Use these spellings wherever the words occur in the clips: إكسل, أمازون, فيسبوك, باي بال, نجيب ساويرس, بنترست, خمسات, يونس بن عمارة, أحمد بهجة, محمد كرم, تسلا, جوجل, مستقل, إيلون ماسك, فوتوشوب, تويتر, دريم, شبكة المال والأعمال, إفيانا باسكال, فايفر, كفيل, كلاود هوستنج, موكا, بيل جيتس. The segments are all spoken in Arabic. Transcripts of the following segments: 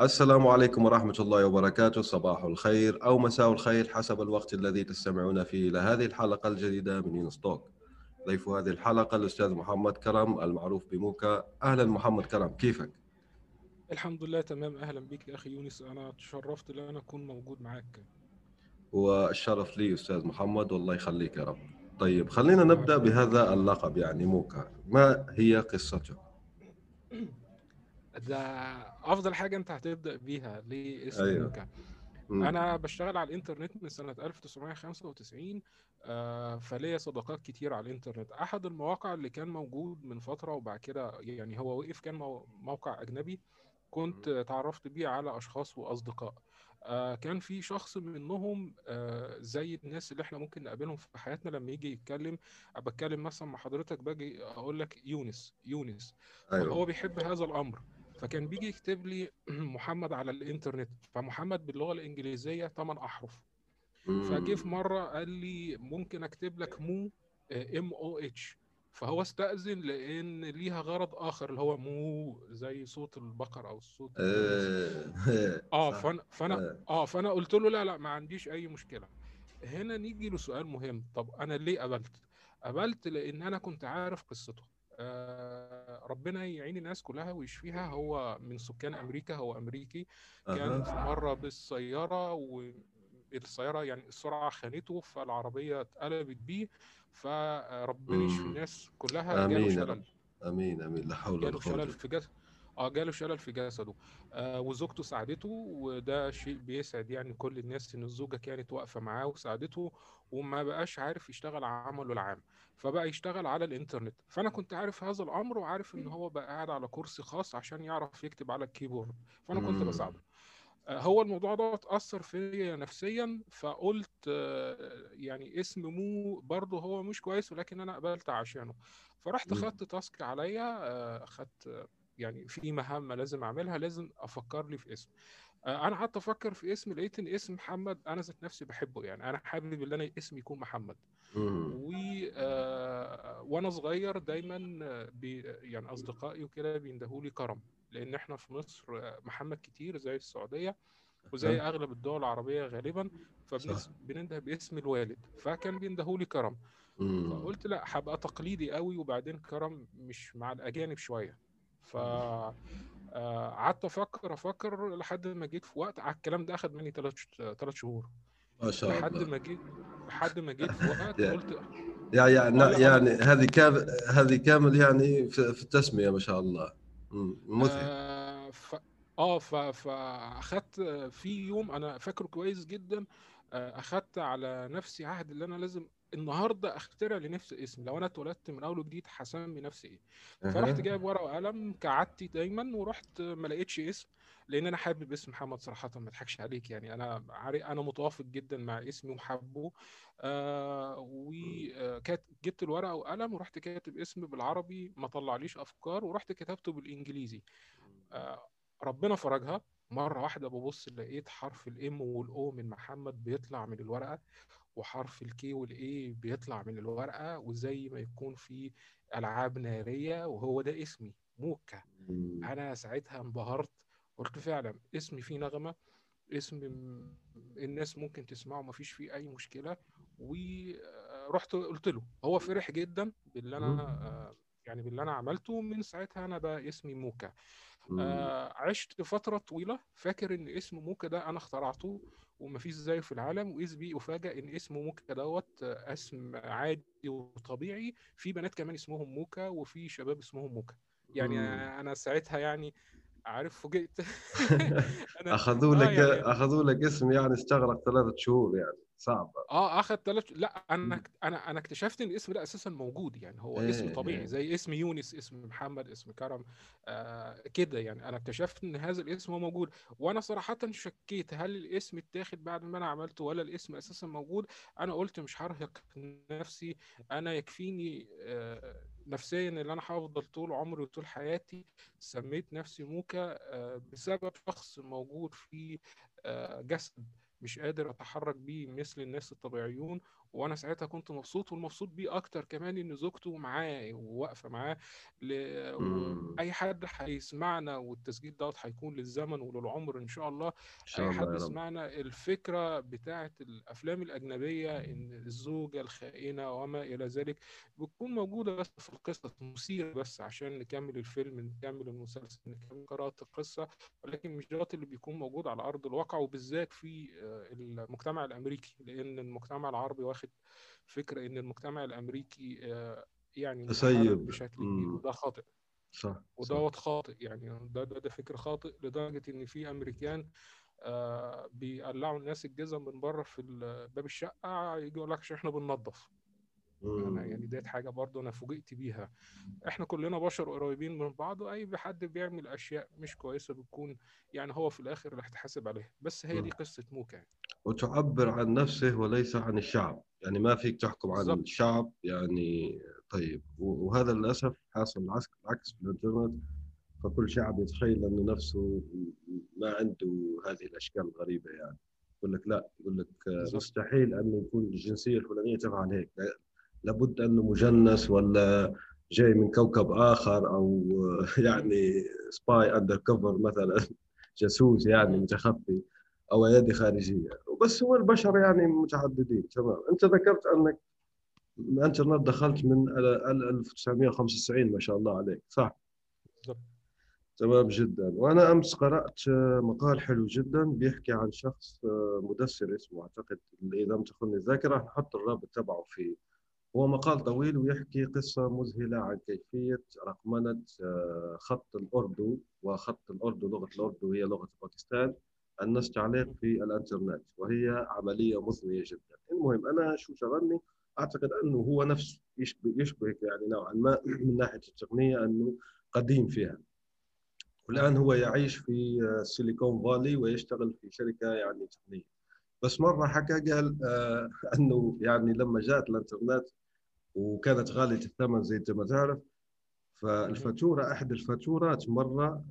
السلام عليكم ورحمة الله وبركاته، صباح الخير أو مساء الخير حسب الوقت الذي تستمعون فيه إلى هذه الحلقة الجديدة من يونس توك. ضيف هذه الحلقة الأستاذ محمد كرم المعروف بموكا. أهلا محمد كرم، كيفك؟ الحمد لله تمام، أهلا بك يا أخي يونس، أنا تشرفت لأن أكون موجود معك. والشرف لي أستاذ محمد، والله يخليك يا رب. طيب خلينا نبدأ بهذا اللقب، يعني موكا، ما هي قصته؟ ده أفضل حاجة أنت هتبدأ بيها، ليه اسم موكا؟ أنا بشتغل على الإنترنت من سنة 1995، فليا صداقات كتير على الإنترنت. أحد المواقع اللي كان موجود من فترة وبعد كده يعني هو وقف كان موقع أجنبي، كنت تعرفت بيه على أشخاص وأصدقاء. كان في شخص منهم زي الناس اللي احنا ممكن نقابلهم في حياتنا لما يجي يتكلم، بتكلم مثلا مع حضرتك باجي أقول لك يونس. أيوة. هو بيحب هذا الأمر، فكان بيجي يكتب لي محمد على الانترنت، فمحمد باللغه الانجليزيه 8 احرف. فجه في مره قال لي ممكن اكتب لك MOH، فهو استاذن لان ليها غرض اخر اللي هو مو زي صوت البقر او الصوت فانا قلت له لا ما عنديش اي مشكله. هنا نيجي لسؤال مهم، طب انا ليه قبلت؟ لان انا كنت عارف قصته. ربنا يعين الناس كلها ويشفيها، هو من سكان أمريكا، هو أمريكي. كان في مرة بالسيارة والسيارة يعني السرعة خانته، فالعربية اتقلبت بيه، فربنا يشفي الناس كلها. جاله شلل، آمين، لا حول ولا قوة. جاله شلل في جسده، وزوجته ساعدته، وده شيء بيسعد يعني كل الناس ان الزوجه كانت واقفه معاه وساعدته، وما بقاش عارف يشتغل على عمله العام، فبقى يشتغل على الانترنت. فانا كنت عارف هذا الامر وعارف ان هو بقى قاعد على كرسي خاص عشان يعرف يكتب على الكيبورد، فانا كنت بساعده. هو الموضوع ده اثر فيا نفسيا، فقلت يعني اسم مو برضه هو مش كويس، ولكن انا قبلت عشانه. فرحت خدت تاسك عليا، خدت يعني في مهمة لازم أعملها، لازم أفكر لي في اسم. أنا قعدت أفكر في اسم، لقيت إن اسم محمد أنا ذات نفسي بحبه، يعني أنا حابب إن أنا اسمي يكون محمد. وأنا صغير دايماً يعني أصدقائي وكده بيندهوا لي كرم، لأن إحنا في مصر محمد كتير زي السعودية وزي أغلب الدول العربية غالباً، فبننده باسم الوالد، فكان بيندهوا لي كرم. فقلت لأ، هبقى تقليدي قوي، وبعدين كرم مش مع الأجانب شوية. فقعدت افكر لحد ما جيت في وقت، على الكلام ده اخد مني 3 شهور ما شاء الله، لحد ما جيت في وقت قلت يعني هذه كامل يعني في التسميه ما شاء الله مثل فاخدت في يوم انا فاكره كويس جدا، اخدت على نفسي عهد اللي انا لازم النهارده اخترع لنفسي اسم، لو انا اتولدت من اول وجديد هسمي نفسي ايه. فرحت جايب ورقه وقلم كعادتي دايما، ورحت ما لقيتش اسم، لان انا حابب اسم محمد صراحه، ما اضحكش عليك، يعني انا متوافق جدا مع اسمي وحابه. جبت الورقه وقلم ورحت كاتب اسم بالعربي، ما طلعليش افكار، ورحت كتبته بالانجليزي. ربنا فرجها، مره واحده ببص لقيت حرف الام والاو من محمد بيطلع من الورقه، وحرف الكي والاي بيطلع من الورقه، وزي ما يكون في العاب ناريه، وهو ده اسمي موكا. انا ساعتها انبهرت، قلت فعلا اسمي فيه نغمه، اسم الناس ممكن تسمعه، ما فيش فيه اي مشكله. ورحت قلت له، هو فرح جدا باللي انا عملته. من ساعتها انا بقى اسمي موكا. عشت فتره طويله فاكر ان اسم موكا ده انا اخترعته ومفيش زيه في العالم، واذ بي افاجئ ان اسم موكا دوت اسم عادي وطبيعي، في بنات كمان اسمهم موكا وفي شباب اسمهم موكا، يعني انا ساعتها يعني عارف فوجئت. اخذوا لك اسم يعني استغرق 3 شهور يعني صعب. اخد 3000. لا انا اكتشفت ان الاسم ده اساسا موجود، يعني هو اسم طبيعي زي اسم يونس، اسم محمد، اسم كرم كده. يعني انا اكتشفت ان هذا الاسم هو موجود، وانا صراحه شكيت هل الاسم اتاخد بعد ما انا عملته ولا الاسم اساسا موجود. انا قلت مش هرهق نفسي، انا يكفيني نفسيا اللي انا هفضل طول عمري وطول حياتي سميت نفسي موكا بسبب شخص موجود في جسد مش قادر اتحرك بيه مثل الناس الطبيعيون. وانا ساعتها كنت مبسوط، والمبسوط بيه اكتر كمان ان زوجته معاه وواقفه معاه. اي حد هيسمعنا، والتسجيل دوت هيكون للزمن وللعمر ان شاء الله، اي حد يسمعنا الفكره بتاعه الافلام الاجنبيه ان الزوجه الخائنه وما الى ذلك بتكون موجوده بس في القصه مثيره، بس عشان نكمل الفيلم، نكمل المسلسل، نكمل قراءه القصه، ولكن مش دوت اللي بيكون موجود على ارض الواقع، وبالذات في المجتمع الامريكي. لان المجتمع العربي فكرة ان المجتمع الامريكي يعني متحارب بشكل كبير، وده خاطئ. صح، وده خاطئ، يعني ده فكر خاطئ لدرجة ان في امريكان بيقلعوا الناس الجزم من بره في باب الشقة، يجي يقول لك عشان احنا بننظف. يعني ديت حاجة برضو انا فوجئت بيها. احنا كلنا بشر قريبين من بعض، واي حد بيعمل اشياء مش كويسة بتكون يعني هو في الاخر اللي هيتحاسب عليها. بس هي دي قصة موكا يعني. وتعبر عن نفسه وليس عن الشعب، يعني ما فيك تحكم عن الشعب يعني. طيب، وهذا للأسف حاصل العكس في الانترنت، فكل شعب يتخيل أنه نفسه ما عنده هذه الأشكال الغريبة. يعني يقول لك لا، يقول لك مستحيل أنه يكون الجنسية الفلانية تفعل هيك، لابد أنه مجنس ولا جاي من كوكب آخر، أو يعني سباي أندر كفر مثلا، جاسوس يعني متخفي، أو أيادي خارجية. وبس هو البشر يعني متعددين. تمام، أنت ذكرت أنك الإنترنت دخلت من 1995 ما شاء الله عليك، صح؟ بالضبط. تمام جدا. وأنا أمس قرأت مقال حلو جدا بيحكي عن شخص مدثر اسمه، أعتقد إذا لم تخني الذاكرة نحط الرابط تبعه فيه. هو مقال طويل ويحكي قصة مذهلة عن كيفية رقمنة خط الأردو، وخط الأردو لغة الأردو هي لغة باكستان، الناس تعليق في الانترنت، وهي عمليه مضنيه جدا. المهم انا شو شغلني، اعتقد انه هو نفس يشبهك يعني نوعا ما من ناحيه التقنيه، انه قديم فيها. والان هو يعيش في سيليكون فالي ويشتغل في شركه يعني تقنيه. بس مره حكى قال انه يعني لما جاءت الانترنت وكانت غاليه الثمن زي ما تعرف، فالفاتوره احد الفاتورات مره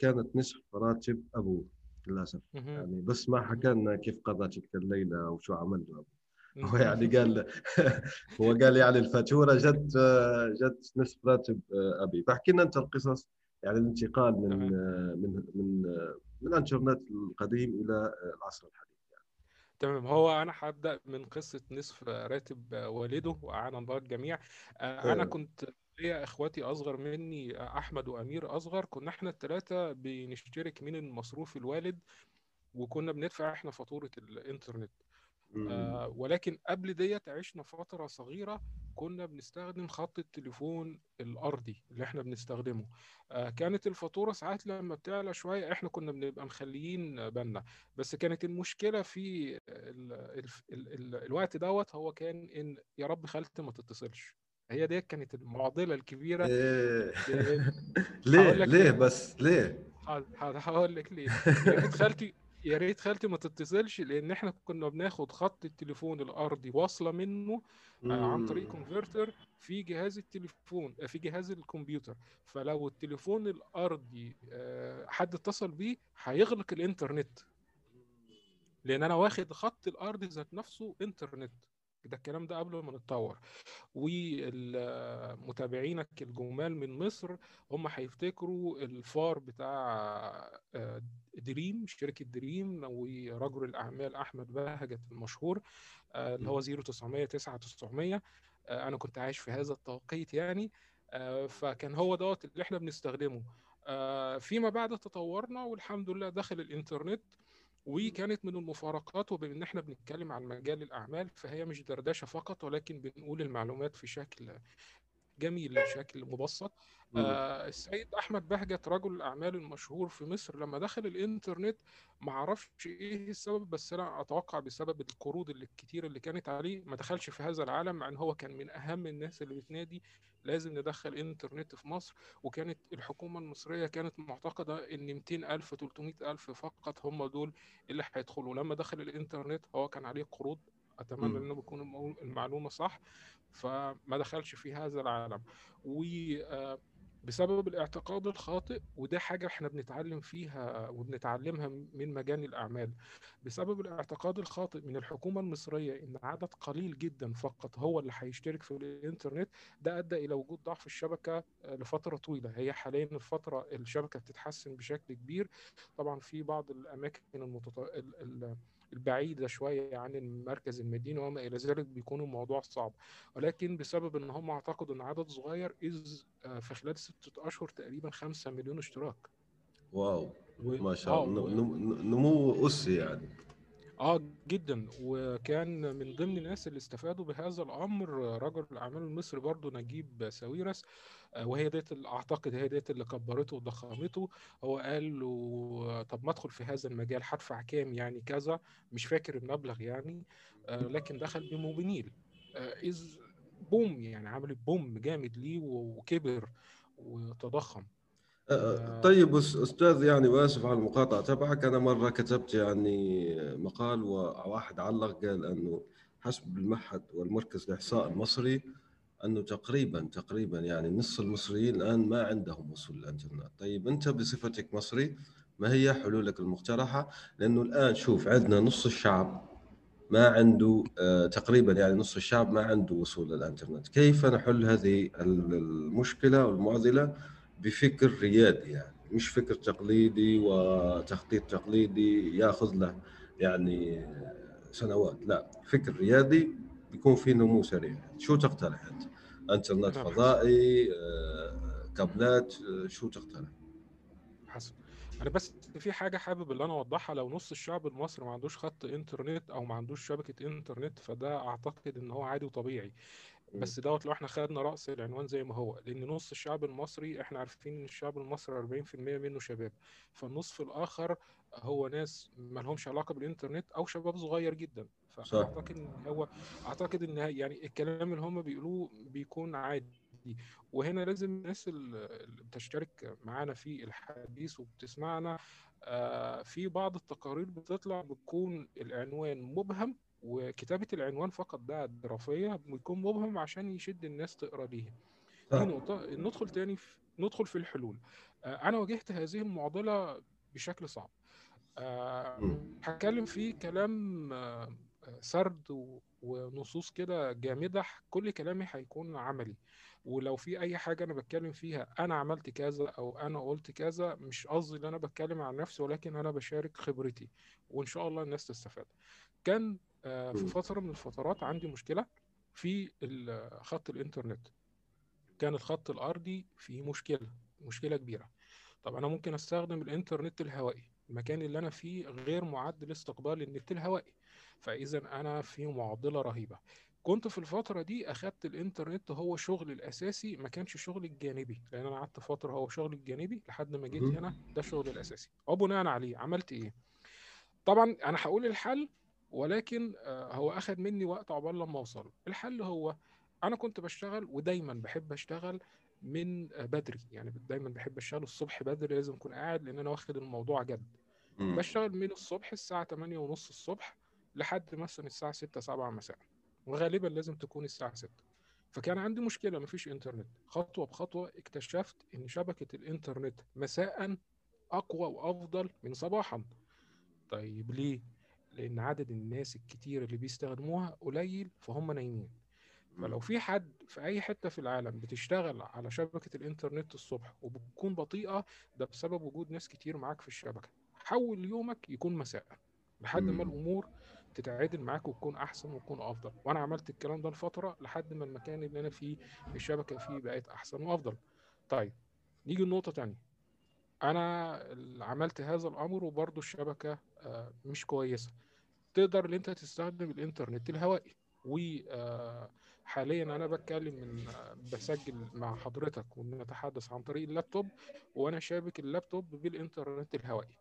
كانت نصف راتب ابوه للاسف يعني. بس ما حكى لنا كيف قضى تلك الليله وشو عمل له. هو يعني قال هو قال يعني الفاتوره جت نصف راتب ابي. فاحكي لنا انت القصص يعني الانتقال من من من من الانترنت القديم الى العصر الحديث يعني. تمام. هو انا هبدا من قصه نصف راتب والده، واعان الله الجميع. انا كنت ليا اخواتي اصغر مني، احمد وامير اصغر، كنا احنا الثلاثه بنشترك من المصروف الوالد، وكنا بندفع احنا فاتوره الانترنت. ولكن قبل ديت عشنا فتره صغيره كنا بنستخدم خط التليفون الارضي اللي احنا بنستخدمه. كانت الفاتوره ساعات لما بتعلى شويه احنا كنا بنبقى مخليين بالنا، بس كانت المشكله في الوقت دوت هو كان ان يا رب خالتي ما تتصلش. هي دي كانت المعضله الكبيره. ليه بس ليه؟ هقول لك ليه. يا ريت خالتي ما تتصلش، لان احنا كنا بناخد خط التليفون الارضي واصله منه عن طريق كونفرتر في جهاز التليفون، في جهاز الكمبيوتر. فلو التليفون الارضي حد اتصل بيه هيغلق الانترنت، لان انا واخد خط الارضي ذات نفسه انترنت. ده الكلام ده قبل ما نتطور. ومتابعينك الجمال من مصر هم هيفتكروا الفار بتاع دريم، شركه دريم، ورجل الاعمال احمد بهجة المشهور اللي هو 0900 9900. انا كنت عايش في هذا التوقيت يعني. فكان هو دوت اللي احنا بنستخدمه. فيما بعد تطورنا والحمد لله دخل الانترنت، وكانت من المفارقات. وبما ان احنا بنتكلم عن مجال الاعمال فهي مش دردشه فقط، ولكن بنقول المعلومات في شكل جميل بشكل مبسط. السيد أحمد بهجة رجل الأعمال المشهور في مصر لما دخل الإنترنت معرفش إيه السبب، بس أنا أتوقع بسبب القروض الكتير اللي كانت عليه ما دخلش في هذا العالم، مع إن هو كان من أهم الناس اللي بتنادي لازم ندخل إنترنت في مصر. وكانت الحكومة المصرية كانت معتقدة إن 200,000 300,000 فقط هم دول اللي هيدخلوا. لما دخل الإنترنت هو كان عليه قروض، أتمنى إنه بكون المعلومة صح، فما دخلش في هذا العالم. وبسبب الاعتقاد الخاطئ، وده حاجة احنا بنتعلم فيها وبنتعلمها من مجال الأعمال، بسبب الاعتقاد الخاطئ من الحكومة المصرية إن عدد قليل جدا فقط هو اللي هيشترك في الإنترنت، ده أدى إلى وجود ضعف الشبكة لفترة طويلة. هي حاليا الفترة الشبكة بتتحسن بشكل كبير، طبعا في بعض الأماكن البعيدة شوية عن مركز المدينة وما إلى ذلك بيكون الموضوع صعب، ولكن بسبب إن هم اعتقدوا إن عدد صغير، إذ في خلال 6 أشهر تقريبا 5 مليون اشتراك. واو، ما شاء الله، نمو أسري يعني. جدا. وكان من ضمن الناس اللي استفادوا بهذا الامر رجل الاعمال المصري برضو نجيب ساويرس، وهي ديت اعتقد هي ديت اللي كبرته وضخمته. هو قال له طب ما ادخل في هذا المجال، هدفع كام يعني كذا، مش فاكر المبلغ يعني، لكن دخل بموبينيل، إذ بوم يعني، عمل بوم جامد ليه وكبر وتضخم. طيب أستاذ، يعني واسف على المقاطعة تبعك، أنا مرة كتبت يعني مقال وواحد علق قال أنه حسب المعهد والمركز الإحصاء المصري أنه تقريبا يعني نص المصريين الآن ما عندهم وصول للإنترنت. طيب أنت بصفتك مصري، ما هي حلولك المقترحة؟ لأنه الآن شوف عندنا نص الشعب ما عنده، تقريبا يعني نص الشعب ما عنده وصول للإنترنت. كيف نحل هذه المشكلة والمعضلة بفكر ريادي، يعني مش فكر تقليدي وتخطيط تقليدي ياخذ له يعني سنوات، لا فكر ريادي بيكون فيه نمو سريع. شو تقترح انت؟ انترنت فضائي، كابلات، شو تقترح؟ حسن، انا بس في حاجه حابب اللي انا اوضحها. لو نص الشعب المصري ما عندوش خط انترنت او ما عندوش شبكه انترنت، فده اعتقد ان هو عادي وطبيعي، بس دوت لو احنا خدنا راس العنوان زي ما هو، لان نص الشعب المصري احنا عارفين ان الشعب المصري 40% منه شباب، فالنصف الاخر هو ناس ما لهمش علاقه بالانترنت او شباب صغير جدا. فاعتقد ان هو يعني الكلام اللي هم بيقولوه بيكون عادي. وهنا لازم الناس اللي بتشترك معانا في الحديث وبتسمعنا، في بعض التقارير بتطلع بتكون العنوان مبهم، وكتابة العنوان فقط ده دراسية بيكون مبهم عشان يشد الناس تقرا ليها. دي نقطة. ندخل تاني في الحلول. أنا واجهت هذه المعضلة بشكل صعب. هتكلم فيه كلام سرد ونصوص كده جامدة، كل كلامي هيكون عملي، ولو في أي حاجة أنا بتكلم فيها أنا عملت كذا أو أنا قلت كذا، مش قصدي إن أنا بتكلم عن نفسي، ولكن أنا بشارك خبرتي وإن شاء الله الناس تستفاد. كان في فترة من الفترات عندي مشكلة في خط الإنترنت، كان الخط الأرضي فيه مشكلة كبيرة. طب أنا ممكن أستخدم الإنترنت الهوائي، المكان اللي أنا فيه غير معد لاستقبال النت الهوائي، فإذا أنا في معضلة رهيبة. كنت في الفترة دي أخدت الإنترنت هو شغلي الأساسي، ما كانش شغلي الجانبي، لأن أنا قعدت فترة هو شغلي الجانبي لحد ما جيت هنا ده شغلي الأساسي. وبناء عليه عملت إيه؟ طبعا أنا هقول الحل، ولكن هو أخذ مني وقت عقبال لما أوصل. الحل هو أنا كنت بشتغل، ودايما بحب أشتغل من بدري، يعني دايما بحب أشتغل الصبح بدري، لازم أكون قاعد لأن أنا واخد الموضوع جد. بشتغل من الصبح الساعة 8:30 الصبح لحد مثلا الساعة 6-7 مساء، وغالبا لازم تكون الساعة 6. فكان عندي مشكلة، مفيش إنترنت. خطوة بخطوة اكتشفت إن شبكة الإنترنت مساء أقوى وأفضل من صباحا. طيب ليه؟ لأن عدد الناس الكتير اللي بيستخدموها قليل، فهم نايمين. فلو في حد في أي حتة في العالم بتشتغل على شبكة الإنترنت الصبح وبتكون بطيئة، ده بسبب وجود ناس كتير معاك في الشبكة. حول يومك يكون مساء لحد ما الأمور تتعادل معاك وتكون أحسن وتكون أفضل. وأنا عملت الكلام ده لفترة لحد ما المكان اللي أنا فيه الشبكة فيه بقت أحسن وأفضل. طيب نيجي لنقطة تانية. أنا عملت هذا الأمر وبرضه الشبكة مش كويسة. تقدر ان انت تستخدم الانترنت الهوائي، و حاليا انا بتكلم بسجل مع حضرتك ونتحدث عن طريق اللابتوب وانا شابك اللابتوب بالانترنت الهوائي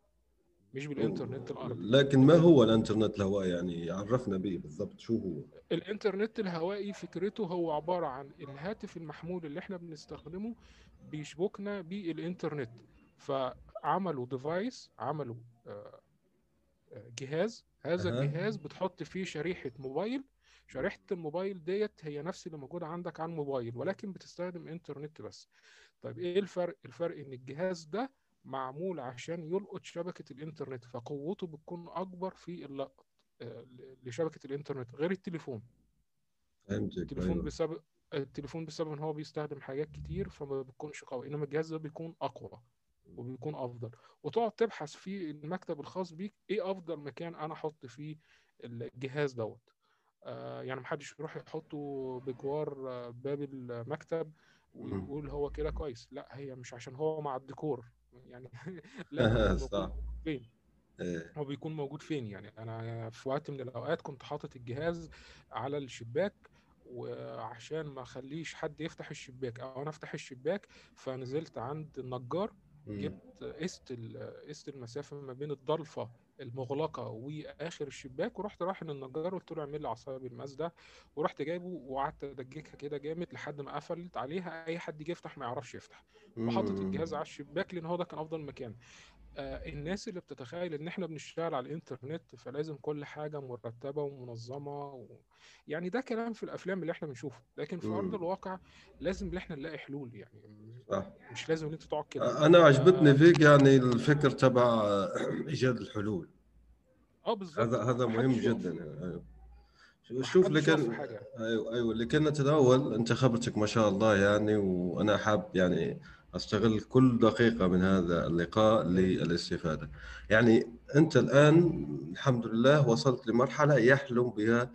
مش بالانترنت الارضي. لكن ما هو الانترنت الهوائي؟ يعني عرفنا بيه بالضبط شو هو الانترنت الهوائي. فكرته هو عباره عن الهاتف المحمول اللي احنا بنستخدمه بيشبكنا بالانترنت. فعملوا ديفايس، عملوا جهاز، هذا الجهاز بتحط فيه شريحه موبايل. شريحه الموبايل ديت هي نفس اللي موجوده عندك على الموبايل ولكن بتستخدم انترنت بس. طيب ايه الفرق؟ الفرق ان الجهاز ده معمول عشان يلقط شبكه الانترنت فقوته بتكون اكبر في اللقط لشبكه الانترنت غير التليفون. التليفون بسبب ان هو بيستخدم حاجات كتير فما بيكونش قوي، انما الجهاز ده بيكون اقوى وبيكون افضل. وتقعد تبحث في المكتب الخاص بيك ايه افضل مكان انا احط فيه الجهاز دوت. يعني محدش يروح يحطه بجوار باب المكتب ويقول هو كده كويس، لا هي مش عشان هو مع الديكور يعني لا فين هو بيكون موجود فين. يعني انا في وقت من الاوقات كنت حاطط الجهاز على الشباك وعشان ما اخليش حد يفتح الشباك او انا افتح الشباك فنزلت عند النجار جبت قست المسافه ما بين الضلفه المغلقه واخر الشباك ورحت رايح للنجار وقلت له اعمل لي عصايه بالماس ده، ورحت جايبه وقعدت ادجكها كده جامد لحد ما قفلت عليها اي حد يجي يفتح ما يعرفش يفتح. وحطت الجهاز على الشباك لان هو ده كان افضل مكان. الناس اللي بتتخيل ان احنا بنشتغل على الانترنت فلازم كل حاجه مرتبه ومنظمه يعني ده كلام في الافلام اللي احنا بنشوفه، لكن في ارض الواقع لازم ان احنا نلاقي حلول. يعني مش لازم ان انت تقعد كده. انا عجبتني فيك يعني الفكر تبع ايجاد الحلول. بالظبط، هذا مهم جدا. يعني شوف لكن ايوه لكن تداول انت خبرتك ما شاء الله يعني، وانا حاب يعني استغل كل دقيقة من هذا اللقاء للاستفادة. يعني انت الان الحمد لله وصلت لمرحلة يحلم بها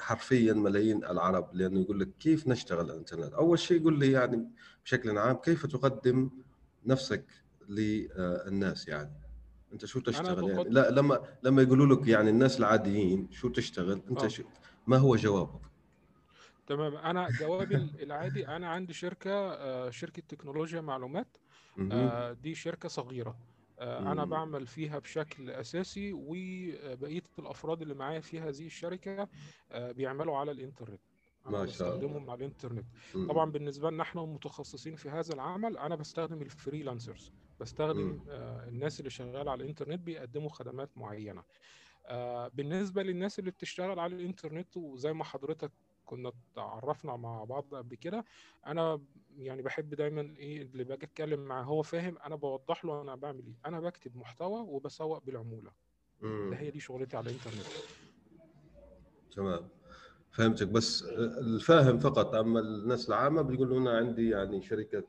حرفيا ملايين العرب، لانه يقول لك كيف نشتغل الانترنت. اول شيء يقول لي يعني بشكل عام كيف تقدم نفسك للناس؟ يعني انت شو تشتغل؟ يعني لا لما يقولوا لك يعني الناس العاديين شو تشتغل انت ما هو جوابك؟ تمام. انا جوابي العادي، انا عندي شركه تكنولوجيا معلومات. دي شركه صغيره انا بعمل فيها بشكل اساسي، وبقيه الافراد اللي معايا في هذه الشركه بيعملوا على الانترنت. انا بستخدمهم على الانترنت. طبعا بالنسبه لنا احنا متخصصين في هذا العمل، انا بستخدم الفريلانسرز، بستخدم الناس اللي شغاله على الانترنت بيقدموا خدمات معينه. بالنسبه للناس اللي بتشتغل على الانترنت، وزي ما حضرتك كنا تعرفنا مع بعض قبل كده، انا يعني بحب دايما ايه اللي باجي اتكلم معاه هو فاهم، انا بوضح له انا بعمل ايه. انا بكتب محتوى وبسوق بالعموله. ده هي دي شغلتي على الانترنت. تمام، فهمتك. بس الفاهم فقط، اما الناس العامه بتقول له انا عندي يعني شركه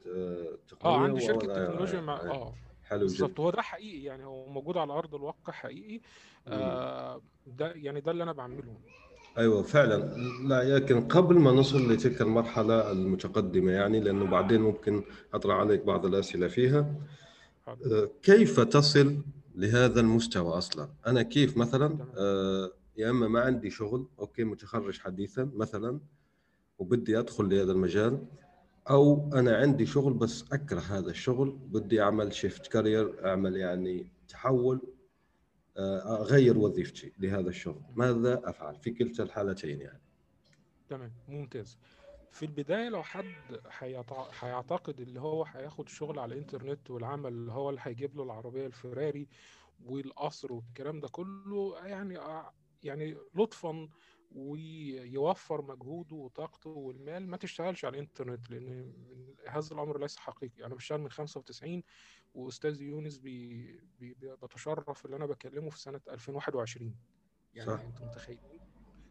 تقنيه، عندي شركه تكنولوجيا مع بالظبط. هو ده حقيقي يعني، هو موجود على ارض الواقع حقيقي. ده يعني ده اللي انا بعمله. ايوه فعلا. لكن قبل ما نصل لتلك المرحله المتقدمه يعني، لانه بعدين ممكن اطرح عليك بعض الاسئله فيها، كيف تصل لهذا المستوى اصلا؟ انا كيف مثلا يا اما ما عندي شغل، اوكي متخرج حديثا مثلا وبدي ادخل لهذا المجال، او انا عندي شغل بس اكره هذا الشغل، بدي اعمل شيفت كارير، اعمل يعني تحول، أغير وظيفتي لهذا الشغل، ماذا أفعل في كلتا الحالتين يعني؟ تمام، ممتاز. في البداية لو حد هيعتقد اللي هو هياخد شغل على الإنترنت والعمل اللي هو اللي هيجيب له العربية الفراري والقصر والكلام ده كله، يعني لطفاً ويوفر مجهوده وطاقته والمال، ما تشتغلش على الانترنت، لان هذا الامر ليس حقيقي. انا بشتغل من 95 واستاذ يونس بتشرف اللي انا بكلمه في سنه 2021 يعني. صح. انتم متخيلين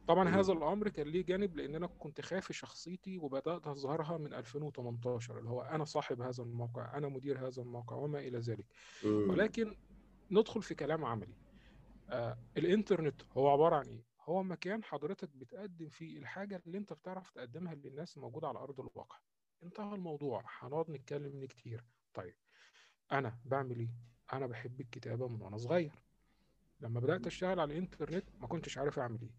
طبعا. هذا الامر كان ليه جانب، لان انا كنت خافي شخصيتي وبدات اظهرها من 2018، اللي هو انا صاحب هذا الموقع، انا مدير هذا الموقع وما الى ذلك. ولكن ندخل في كلام عملي. الانترنت هو عباره عن ايه؟ هو مكان حضرتك بتقدم فيه الحاجة اللي انت بتعرف تقدمها للناس موجودة على أرض الواقع. انتهى الموضوع، هنقعد نتكلم كتير. طيب أنا بعمل إيه؟ أنا بحب الكتابة من وأنا صغير. لما بدأت أشتغل على الإنترنت ما كنتش عارف أعمل إيه،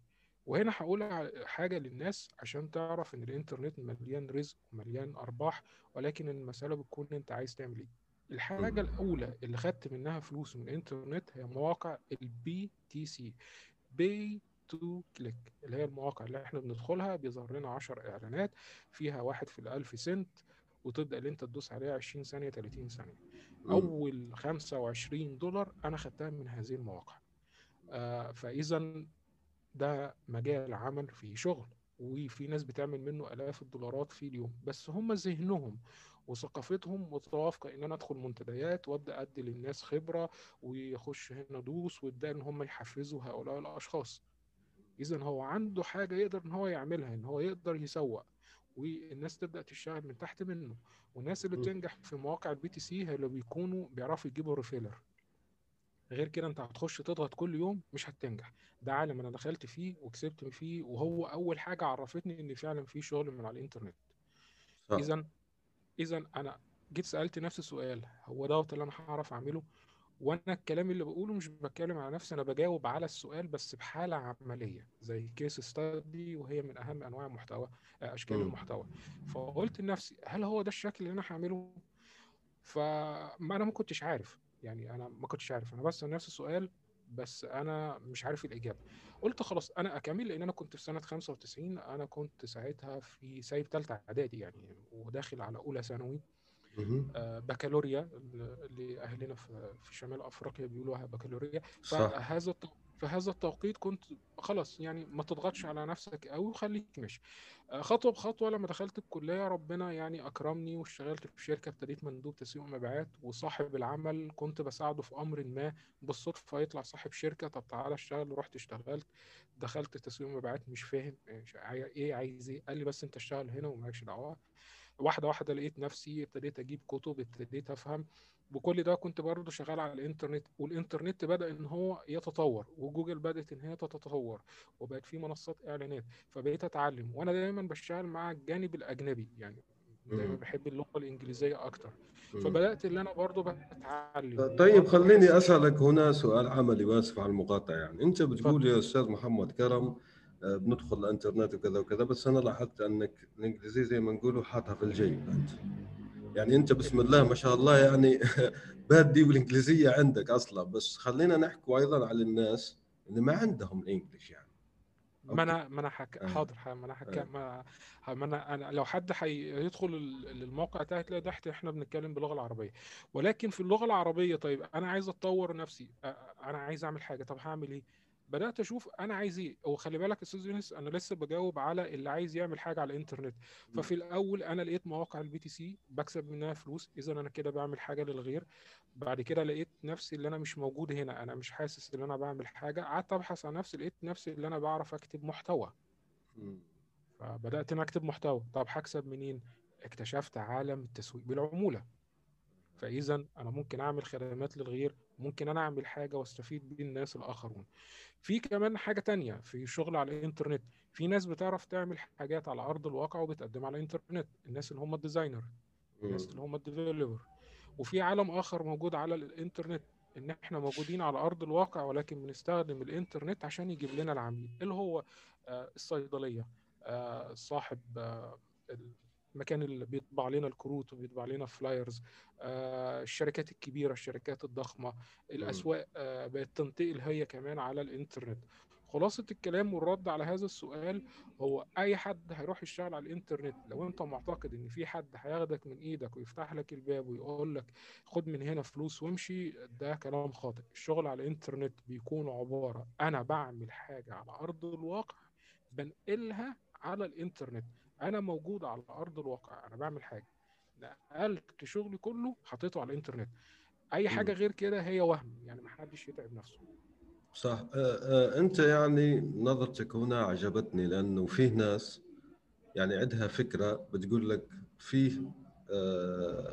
وهنا هقول حاجة للناس عشان تعرف إن الإنترنت مليان رزق ومليان أرباح، ولكن المسألة بتكون أنت عايز تعمل إيه. الحاجة الأولى اللي خدت منها فلوس من الإنترنت هي مواقع البي تي سي، باي تو كليك، اللي هي المواقع اللي احنا بندخلها بيظهر لنا 10 إعلانات فيها 1 في ال1000 سنت، وتبدأ اللي انت تدوس عليها 20 ثانية 30 ثانية. أول $25 أنا خدتها من هذه المواقع. فإذا ده مجال عمل فيه شغل، وفي ناس بتعمل منه آلاف الدولارات في اليوم، بس هم ذهنهم وثقافتهم متوافقة ان انا ادخل منتديات وابدا ادي للناس خبرة ويخش هنا دوس، وابدا ان هم يحفزوا هؤلاء الاشخاص. اذا هو عنده حاجة يقدر ان هو يعملها، ان هو يقدر يسوق، والناس تبدا تشتغل من تحت منه. والناس اللي بتنجح في مواقع البي تي سي هي اللي بيكونوا بيعرفوا يجيبوا ريفيلر. غير كده انت هتخش تضغط كل يوم مش هتنجح. ده عالم انا دخلت فيه وكسبت فيه، وهو اول حاجة عرفتني ان فعلا في شغل من على الانترنت. إذا أنا جيت سألت نفسي سؤال، هو دوت اللي أنا هعرف أعمله؟ وأنا الكلام اللي بقوله مش بتكلم على نفسي، أنا بجاوب على السؤال بس بحالة عملية زي كيس ستادي، وهي من أهم أنواع المحتوى، أشكال المحتوى. فقلت لنفسي هل هو ده الشكل اللي أنا هعمله؟ فما أنا ما كنتش عارف، يعني أنا ما كنتش عارف، أنا بس نفس السؤال بس أنا مش عارف الإجابة. قلت خلاص أنا أكمل، لأن أنا كنت في سنة 95، أنا كنت ساعتها في سايب تالتة إعدادي يعني، وداخل على أولى ثانوي. بكالوريا اللي أهلنا في شمال أفريقيا بيقولوها بكالوريا. فهذا التوقيت كنت خلاص يعني ما تضغطش على نفسك قوي وخليك ماشي خطوة بخطوة. لما دخلت الكلية ربنا يعني أكرمني واشتغلت في شركة، ابتديت مندوب تسويق مبيعات، وصاحب العمل كنت بساعده في أمر ما بالصدفة يطلع صاحب شركة، طب تعالى اشتغل. رحت اشتغلت، دخلت تسويق مبيعات، مش فاهم إيه عايز إيه، قال لي بس أنت اشتغل هنا ومالكش دعوة. واحدة واحدة لقيت نفسي ابتديت أجيب كتب، ابتديت أفهم، وكل ده كنت برضه شغال على الانترنت. والانترنت بدأ ان هو يتطور، وجوجل بدأت ان هي تتطور، وبقت في منصات اعلانات، فبقيت اتعلم. وانا دايما بشتغل مع الجانب الاجنبي، يعني دايما بحب اللغة الانجليزية اكتر، فبدأت اللي انا برضه بتعلم. طيب خليني اسألك هنا سؤال عملي، واسف على المقاطعة. يعني انت بتقول يا استاذ محمد كرم بندخل الانترنت وكذا وكذا، بس انا لاحظت انك الانجليزية زي ما نقوله حاطها في الجيب انت، يعني أنت بسم الله ما شاء الله يعني بادي بالإنجليزية عندك أصلاً. بس خلينا نحكي أيضاً على الناس اللي ما عندهم الإنجليش يعني. أنا لو حد هيدخل الموقع بتاعي تلاقي تحت إحنا بنتكلم باللغة العربية، ولكن في اللغة العربية طيب أنا عايز أتطور نفسي، أنا عايز أعمل حاجة، طب هعمل إيه؟ بدأت أشوف أنا عايز إيه. وخلي بالك يا أستاذ يونس أنا لسه بجاوب على اللي عايز يعمل حاجة على الإنترنت. ففي الأول أنا لقيت مواقع البي تي سي بكسب منها فلوس، إذا أنا كده بعمل حاجة للغير. بعد كده لقيت نفسي اللي أنا مش موجود هنا، أنا مش حاسس إن أنا بعمل حاجة. قعدت أبحث عن نفسي، لقيت نفسي اللي أنا بعرف أكتب محتوى، فبدأت أنا أكتب محتوى. طب هكسب منين؟ اكتشفت عالم التسويق بالعمولة. فإذا أنا ممكن أعمل خدمات للغير، ممكن أنا أعمل حاجة واستفيد بيه الناس الآخرون. في كمان حاجة تانية في شغل على الإنترنت، في ناس بتعرف تعمل حاجات على أرض الواقع وبتقدم على الإنترنت، الناس اللي هم الديزاينر، الناس اللي هم الديفلوبر. وفي عالم آخر موجود على الإنترنت، إن إحنا موجودين على أرض الواقع ولكن بنستخدم الإنترنت عشان يجيب لنا العميل، اللي هو الصيدلية، صاحب المكان اللي بيطبع لنا الكروت وبيطبع لنا فلايرز، الشركات الكبيرة، الشركات الضخمة، الأسواق بقت تنتقل هي كمان على الإنترنت. خلاصة الكلام والرد على هذا السؤال هو أي حد هيروح يشتغل على الإنترنت، لو أنت معتقد إن في حد هياخدك من إيدك ويفتح لك الباب ويقول لك خد من هنا فلوس وامشي، ده كلام خاطئ. الشغل على الإنترنت بيكون عبارة أنا بعمل حاجة على أرض الواقع بنقلها على الإنترنت. أنا موجود على أرض الواقع، أنا بعمل حاجة، نقلت شغلي كله حطيته على الإنترنت. أي حاجة غير كده هي وهم، يعني محدش يتعب نفسه. صح. أنت يعني نظرتك هنا عجبتني، لأنه فيه ناس يعني عندها فكرة بتقول لك فيه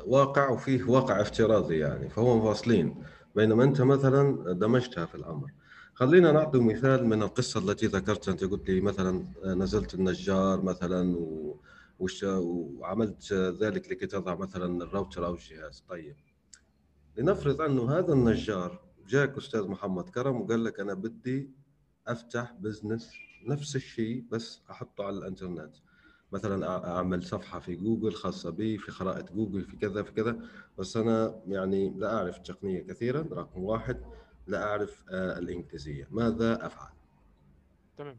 واقع وفيه واقع افتراضي يعني، فهم فاصلين، بينما أنت مثلا دمجتها في الأمر. خلينا نعطي مثال من القصة التي ذكرتها. أنت قلت لي مثلا نزلت النجار مثلا وعملت ذلك لكي تضع مثلا الراوتر أو الجهاز. طيب لنفرض أنه هذا النجار جاك أستاذ محمد كرم وقال لك أنا بدي أفتح بزنس نفس الشيء بس احطه على الانترنت. مثلا اعمل صفحه في جوجل خاصه بي، في خرائط جوجل، في كذا في كذا. بس انا يعني لا اعرف التقنيه كثيرا، رقم واحد لا اعرف الانجليزيه، ماذا افعل؟ تمام.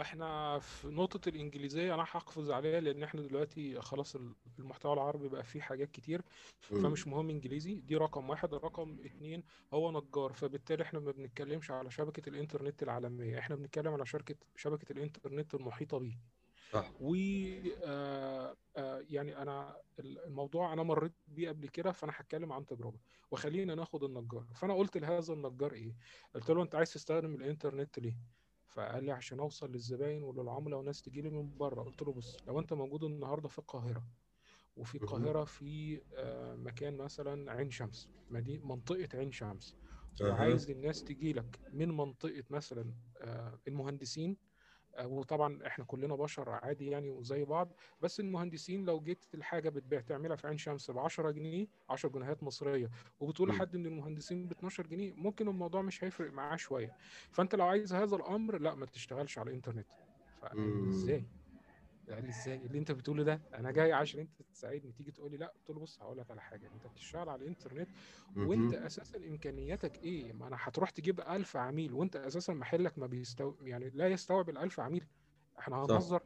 احنا في نقطه الانجليزيه انا هقفز عليها، لان احنا دلوقتي خلاص المحتوى العربي بقى فيه حاجات كتير، فمش مهم انجليزي، دي رقم واحد. الرقم اتنين هو نجار، فبالتالي احنا ما بنتكلمش على شبكه الانترنت العالميه، احنا بنتكلم على شبكه الانترنت المحيطه بيه. و يعني انا الموضوع انا مريت بيه قبل كده، فانا هتكلم عن تجربه. وخلينا ناخد النجار، فانا قلت لهذا النجار ايه؟ قلت له انت عايز تستخدم الانترنت ليه؟ فقال لي عشان اوصل للزباين وللعملاء وناس تجي لي من بره. قلت له بص، لو انت موجود النهارده في القاهره، وفي القاهره في مكان مثلا عين شمس، منطقه عين شمس، وعايز الناس تجي لك من منطقه مثلا المهندسين، وطبعا احنا كلنا بشر عادي يعني وزي بعض، بس المهندسين لو جيت الحاجه بتبيع تعملها في عين شمس ب 10 جنيه 10 جنيهات مصريه، وبتقول لحد من المهندسين ب 12 جنيه، ممكن الموضوع مش هيفرق معاه شويه. فانت لو عايز هذا الامر لا ما تشتغلش على الانترنت. ازاي؟ قال لي ازاي اللي انت بتقوله ده؟ انا جاي عشان انت تساعدني تيجي تقول لي لا. قلت له بص هقول لك على حاجه، انت بتشتغل على الانترنت وانت اساسا امكانياتك ايه؟ ما انا هتروح تجيب 1000 عميل وانت اساسا محلك ما يعني لا يستوعب ال1000 عميل، احنا هنهزر؟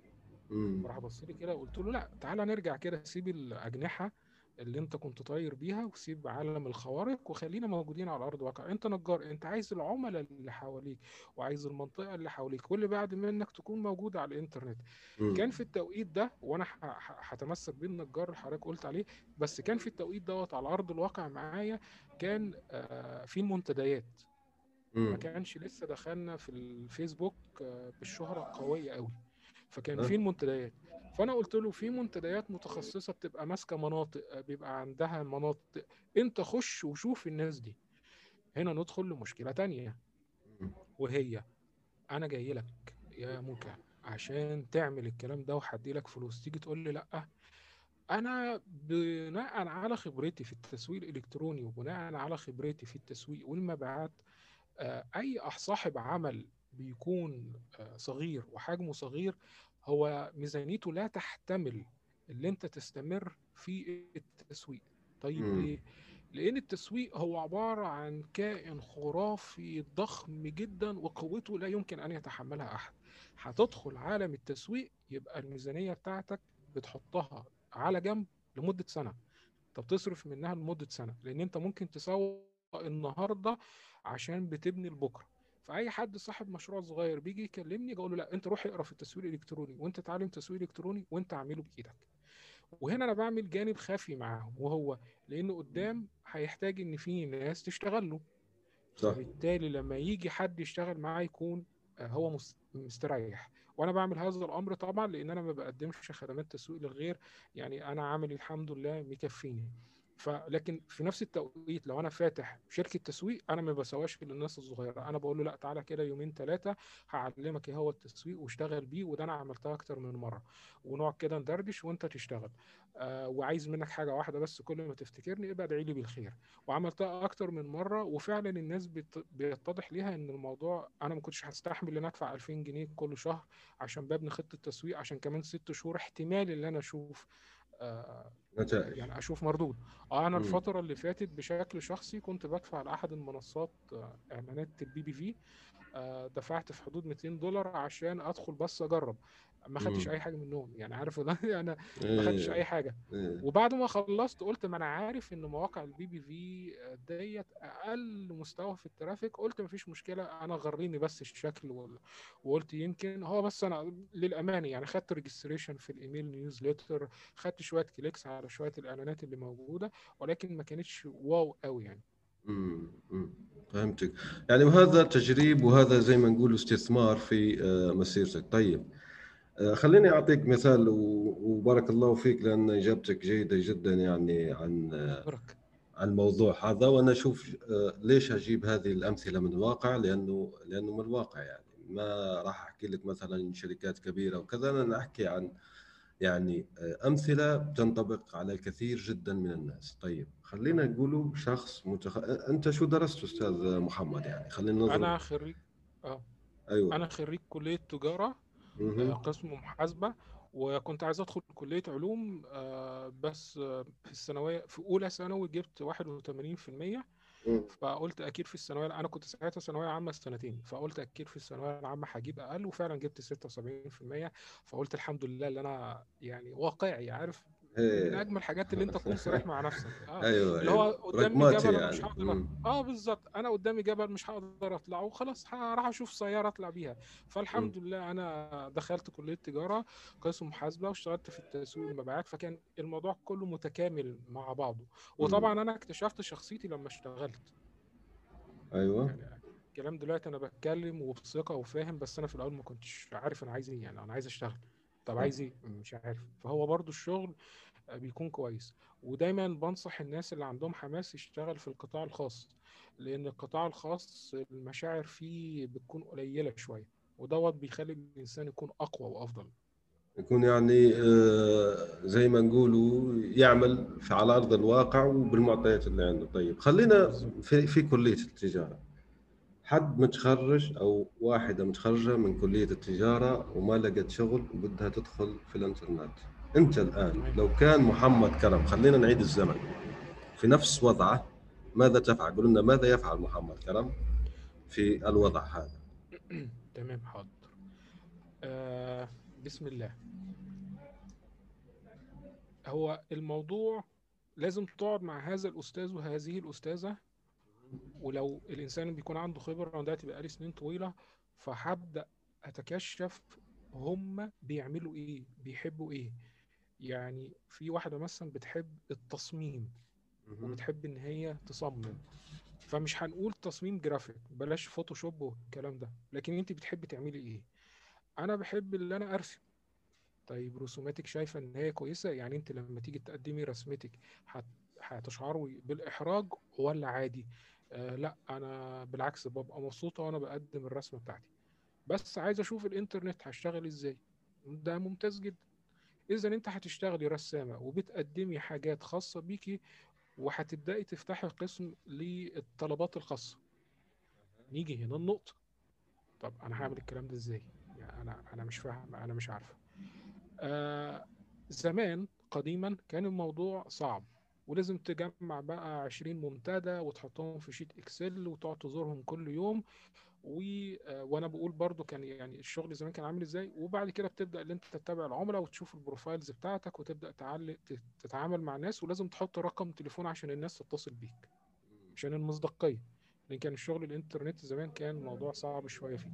راح بص لي كده قلت له لا، تعالى نرجع كده، سيب الاجنحه اللي انت كنت طاير بيها وسيب عالم الخوارق وخلينا موجودين على ارض الواقع. انت نجار، انت عايز العملاء اللي حواليك وعايز المنطقه اللي حواليك واللي بعد منك تكون موجوده على الانترنت. كان في التوقيت ده، وانا هتمسك بالنجار اللي حضرتك قلت عليه، بس كان في التوقيت دوت على ارض الواقع معايا كان في المنتديات، ما كانش لسه دخلنا في الفيسبوك بالشهره القويه قوي، فكان في المنتديات. فانا قلت له في منتديات متخصصه بتبقى ماسكه مناطق، بيبقى عندها مناطق، انت خش وشوف الناس دي. هنا ندخل لمشكله ثانيه، وهي انا جاي لك يا موكا عشان تعمل الكلام ده وهدي لك فلوس، تيجي تقول لي لا. انا بناء على خبرتي في التسويق الالكتروني وبناء على خبرتي في التسويق والمبيعات، اي صاحب عمل بيكون صغير وحجمه صغير هو ميزانيته لا تحتمل اللي انت تستمر في التسويق. طيب ليه؟ لان التسويق هو عبارة عن كائن خرافي ضخم جدا وقوته لا يمكن ان يتحملها احد. هتدخل عالم التسويق يبقى الميزانية بتاعتك بتحطها على جنب لمدة سنة، انت بتصرف منها لمدة سنة، لان انت ممكن تسوق النهاردة عشان بتبني البكرة. فاي حد صاحب مشروع صغير بيجي يكلمني اقول له لا، انت روح اقرا في التسويق الالكتروني، وانت اتعلم تسويق الكتروني، وانت اعمله بايدك. وهنا انا بعمل جانب خفي معاهم، وهو لانه قدام هيحتاج ان في ناس تشتغل له، فبالتالي لما يجي حد يشتغل معاه يكون هو مستريح. وانا بعمل هذا الامر طبعا لان انا ما بقدمش خدمات تسويق للغير، يعني انا عامل الحمد لله مكفيني. لكن في نفس التوقيت لو انا فاتح شركه تسويق انا ما بسواش للناس الصغيره، انا بقول له لا تعالى كده يومين ثلاثه هعلمك ايه هو التسويق واشتغل بيه، وده انا عملتها اكتر من مره، ونقعد كده ندردش وانت تشتغل. وعايز منك حاجه واحده بس، كل ما تفتكرني ابقى ادعي لي بالخير. وعملتها اكتر من مره، وفعلا الناس بيتضح ليها ان الموضوع انا ما كنتش هستحمل ان ادفع 2000 جنيه كل شهر عشان ببني خطه تسويق، عشان كمان 6 شهور احتمال ان انا اشوف نتائج، يعني اشوف مردود. انا الفتره اللي فاتت بشكل شخصي كنت بدفع لاحد المنصات اعلانات البي بي في، دفعت في حدود $200 عشان ادخل بس اجرب، ما خدتش اي حاجه منهم، يعني عارف انا يعني ما خدتش اي حاجه. وبعد ما خلصت قلت ما انا عارف ان مواقع البي بي في ديت اقل مستوى في الترافيك، قلت ما فيش مشكله، انا غريني بس الشكل وقلت يمكن هو، بس انا للامانه يعني خدت ريجستريشن في الايميل نيوزليتر، خدت شويه كليكس على شويه الاعلانات اللي موجوده، ولكن ما كانتش واو قوي يعني. فهمتك يعني، وهذا تجريب وهذا زي ما نقول استثمار في مسيرتك. طيب خليني أعطيك مثال، وبارك الله فيك لأن إجابتك جيدة جدا يعني عن الموضوع هذا. وأنا أشوف ليش أجيب هذه الأمثلة من الواقع، لأنه من الواقع، يعني ما راح أحكي لك مثلا شركات كبيرة وكذا، أنا أحكي عن يعني أمثلة بتنطبق على الكثير جدا من الناس. طيب خلينا نقوله شخص أنت شو درست أستاذ محمد؟ يعني خلينا نظر. أنا خريج ايوه انا خريج كلية تجارة مهم. قسم محاسبة، وكنت عايز ادخل كلية علوم، بس في الثانوية في اولى ثانوي جبت 81%، فقلت اكيد في الثانوية، انا كنت ساعتها ثانوية عامة سنتين، فقلت اكيد في الثانوية العامة هجيب اقل، وفعلا جبت 76%. فقلت الحمد لله اللي انا يعني واقعي، عارف، من اجمل الحاجات اللي انت تكون صريح مع نفسك. ايوه اللي هو قدامي جبل يعني. مش هقدر بالظبط، انا قدامي جبل مش هقدر اطلعه، وخلاص هروح اشوف سياره اطلع بيها. فالحمد لله انا دخلت كليه تجاره قسم محاسبه، واشتغلت في التسويق والمبيعات، فكان الموضوع كله متكامل مع بعضه. وطبعا انا اكتشفت شخصيتي لما اشتغلت. ايوه يعني الكلام دلوقتي انا بتكلم وبثقه وفاهم، بس انا في الاول ما كنتش عارف انا عايز ايه. يعني انا عايز اشتغل، طب عايز ايه؟ مش عارف. فهو برضو الشغل بيكون كويس. ودايما بنصح الناس اللي عندهم حماس يشتغل في القطاع الخاص، لان القطاع الخاص المشاعر فيه بتكون قليله شويه، ودوت بيخلي الانسان يكون اقوى وافضل، يكون يعني زي ما نقولوا يعمل في على ارض الواقع وبالمعطيات اللي عنده. طيب خلينا في كليه التجاره. حد متخرج او واحده متخرجه من كليه التجاره وما لقت شغل وبدها تدخل في الانترنت، انت الان لو كان محمد كرم، خلينا نعيد الزمن، في نفس وضعه، ماذا تفعل؟ قول لنا ماذا يفعل محمد كرم في الوضع هذا؟ تمام حاضر. بسم الله. هو الموضوع لازم تقعد مع هذا الاستاذ وهذه الاستاذه، ولو الانسان بيكون عنده خبره، ده تبقى لي سنين طويله، فهبدا اتكشف هم بيعملوا ايه، بيحبوا ايه. يعني في واحدة مثلا بتحب التصميم وبتحب ان هي تصمم، فمش هنقول تصميم جرافيك، بلاش فوتوشوب والكلام ده، لكن انت بتحبي تعملي ايه؟ انا بحب اللي انا ارسم. طيب رسوماتك شايفة ان هي كويسة؟ يعني انت لما تيجي تقدمي رسمتك هتشعري بالاحراج ولا عادي؟ لا انا بالعكس ببقى مبسوطة وانا بقدم الرسمة بتاعتي، بس عايز اشوف الانترنت هشتغل ازاي. ده ممتاز جدا. إذا أنت هتشتغلي رسامة وبتقدمي حاجات خاصة بيكي، وهتبدأي تفتحي قسم للطلبات الخاصة. نيجي هنا النقطة، طب أنا هعمل الكلام ده إزاي؟ يعني أنا مش فاهم، أنا مش عارفة. زمان قديما كان الموضوع صعب، ولازم تجمع بقى 20 منتدى وتحطهم في شيت إكسل وتقعد تزورهم كل يوم. وانا بقول برضو كان يعني الشغل زمان كان عامل ازاي. وبعد كده بتبدا ان انت تتابع العملاء وتشوف البروفايلز بتاعتك، وتبدا تتعامل مع الناس، ولازم تحط رقم تليفون عشان الناس تتصل بيك عشان المصداقيه، لان كان الشغل الانترنت زمان كان الموضوع صعب شويه فيه.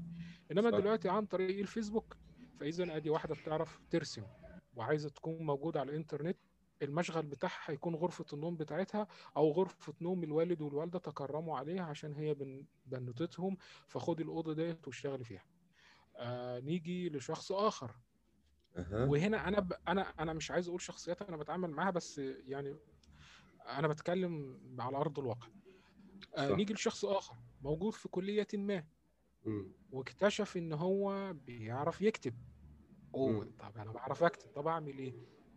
انما دلوقتي عن طريق الفيسبوك، فاذا ادي واحده بتعرف ترسم وعايزه تكون موجوده على الانترنت، المشغل بتاعها هيكون غرفة النوم بتاعتها، أو غرفة نوم الوالد والوالدة تكرموا عليها عشان هي بنوتتهم، فخد الأوضة ديت واشتغل فيها. نيجي لشخص آخر. وهنا أنا مش عايز أقول شخصيات أنا بتعامل معها، بس يعني أنا بتكلم على أرض الواقع. نيجي لشخص آخر موجود في كلية ما، واكتشف إن هو بيعرف يكتب. طب أنا بعرف أكتب، طب أعمل إيه؟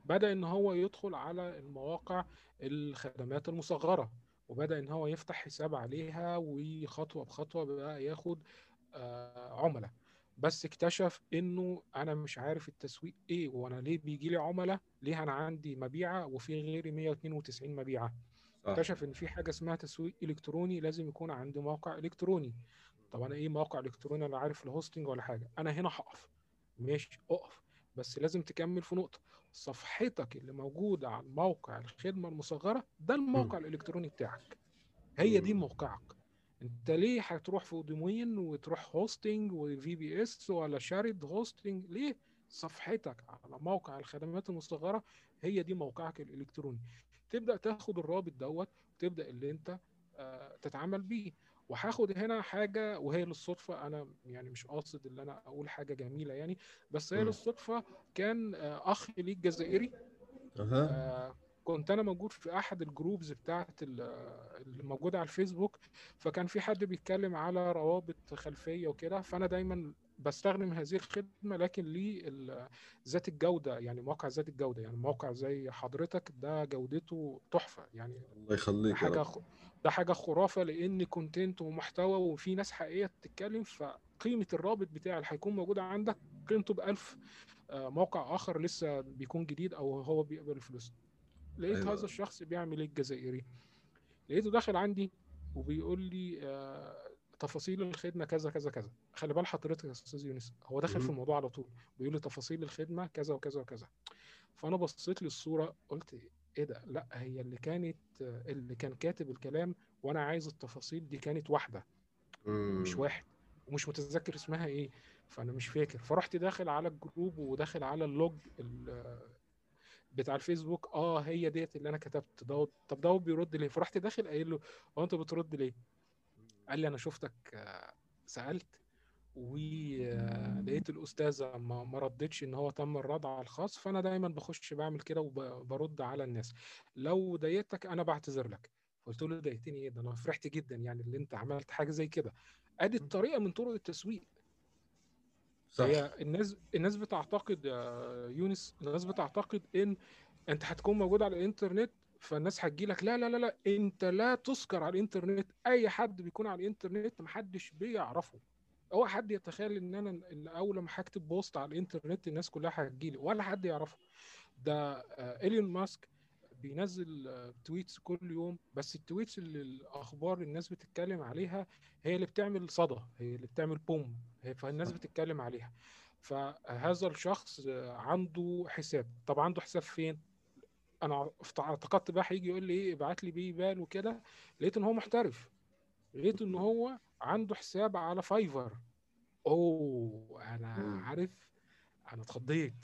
بدأ إن هو يدخل على المواقع الخدمات المصغرة، وبدأ إن هو يفتح حساب عليها، وخطوة بخطوة بقى ياخد عملاء. بس اكتشف إنه أنا مش عارف التسويق إيه، وأنا ليه بيجي لي عملاء، ليه أنا عندي مبيعة وفي غيري 192 مبيعة. اكتشف إن في حاجة اسمها تسويق إلكتروني، لازم يكون عندي موقع إلكتروني. طب أنا إيه موقع إلكتروني؟ أنا عارف الهوستنج ولا حاجة. أنا هنا هقف، ماشي أقف، بس لازم تكمل في نقطة. صفحتك اللي موجودة على موقع الخدمة المصغرة ده الموقع الإلكتروني بتاعك، هي دي موقعك انت. ليه هتروح في دومين وتروح هوستنج وفي بي اس ولا شارد هوستنج؟ ليه؟ صفحتك على موقع الخدمات المصغرة هي دي موقعك الإلكتروني. تبدأ تاخد الرابط دوت، وتبدأ اللي انت تتعامل بيه. وهاخد هنا حاجه، وهي للصدفه، انا يعني مش قاصد ان انا اقول حاجه جميله يعني، بس هي للصدفه كان اخ لي جزائري، كنت انا موجود في احد الجروبز بتاعت اللي موجوده على الفيسبوك، فكان في حد بيتكلم على روابط خلفيه وكده، فانا دايما بستخدم هذه الخدمه لكن ذات الجوده، يعني موقع ذات الجوده، يعني موقع زي حضرتك ده جودته تحفه، يعني الله يخليك حاجه ده حاجه خرافه، لان كونتنت ومحتوى وفي ناس حقيقيه بتتكلم، فقيمه الرابط بتاعي اللي هيكون موجود عندك قيمته ب1000 موقع اخر لسه بيكون جديد او هو بيقبل فلوس. لقيت أيوة. هذا الشخص بيعمل ايه الجزائري، لقيته داخل عندي وبيقول لي تفاصيل الخدمه كذا كذا كذا. خلي بال حضرتك يا استاذ يونس، هو داخل في الموضوع على طول بيقول لي تفاصيل الخدمه كذا وكذا وكذا. فانا بصيت للصوره قلت ايه ده، لا هي اللي كان كاتب الكلام وانا عايز التفاصيل دي كانت واحده مش واحد، ومش متذكر اسمها ايه، فانا مش فاكر. فرحت داخل على الجروب وداخل على اللوج بتاع الفيسبوك، هي ديت اللي انا كتبت دوت. طب دوت بيرد ليه؟ فرحت داخل قايل له هو انت بترد ليه؟ قال لي انا شفتك سالت ولقيت الاستاذه ما ردتش ان هو تم الرد على الخاص، فانا دايما بخش بعمل كده وبرد على الناس، لو ضايقتك انا بعتذر لك. قلت له ضايقتني ايه ده، انا فرحت جدا يعني اللي انت عملت حاجه زي كده. ادي الطريقه من طرق التسويق. صح. هي الناس بتعتقد يونس، الناس بتعتقد ان انت هتكون موجود على الانترنت فالناس هتجي لك. لا لا لا لا، انت لا تذكر على الانترنت. اي حد بيكون على الانترنت محدش بيعرفه. هو حد يتخيل ان انا اول ما هكتب بوست على الانترنت الناس كلها هتجي لي؟ ولا حد يعرفه. ده إيلون ماسك بينزل تويتس كل يوم، بس التويتس اللي الاخبار الناس بتتكلم عليها هي اللي بتعمل صدى، هي اللي بتعمل بوم، فالناس بتتكلم عليها. فهذا الشخص عنده حساب. طب عنده حساب فين؟ انا اعتقدت بقى هيجي يقول لي ايه، ابعت لي باي بال وكده. لقيت ان هو محترف، لقيت ان هو عنده حساب على فايفر. انا عارف، انا اتخضيت،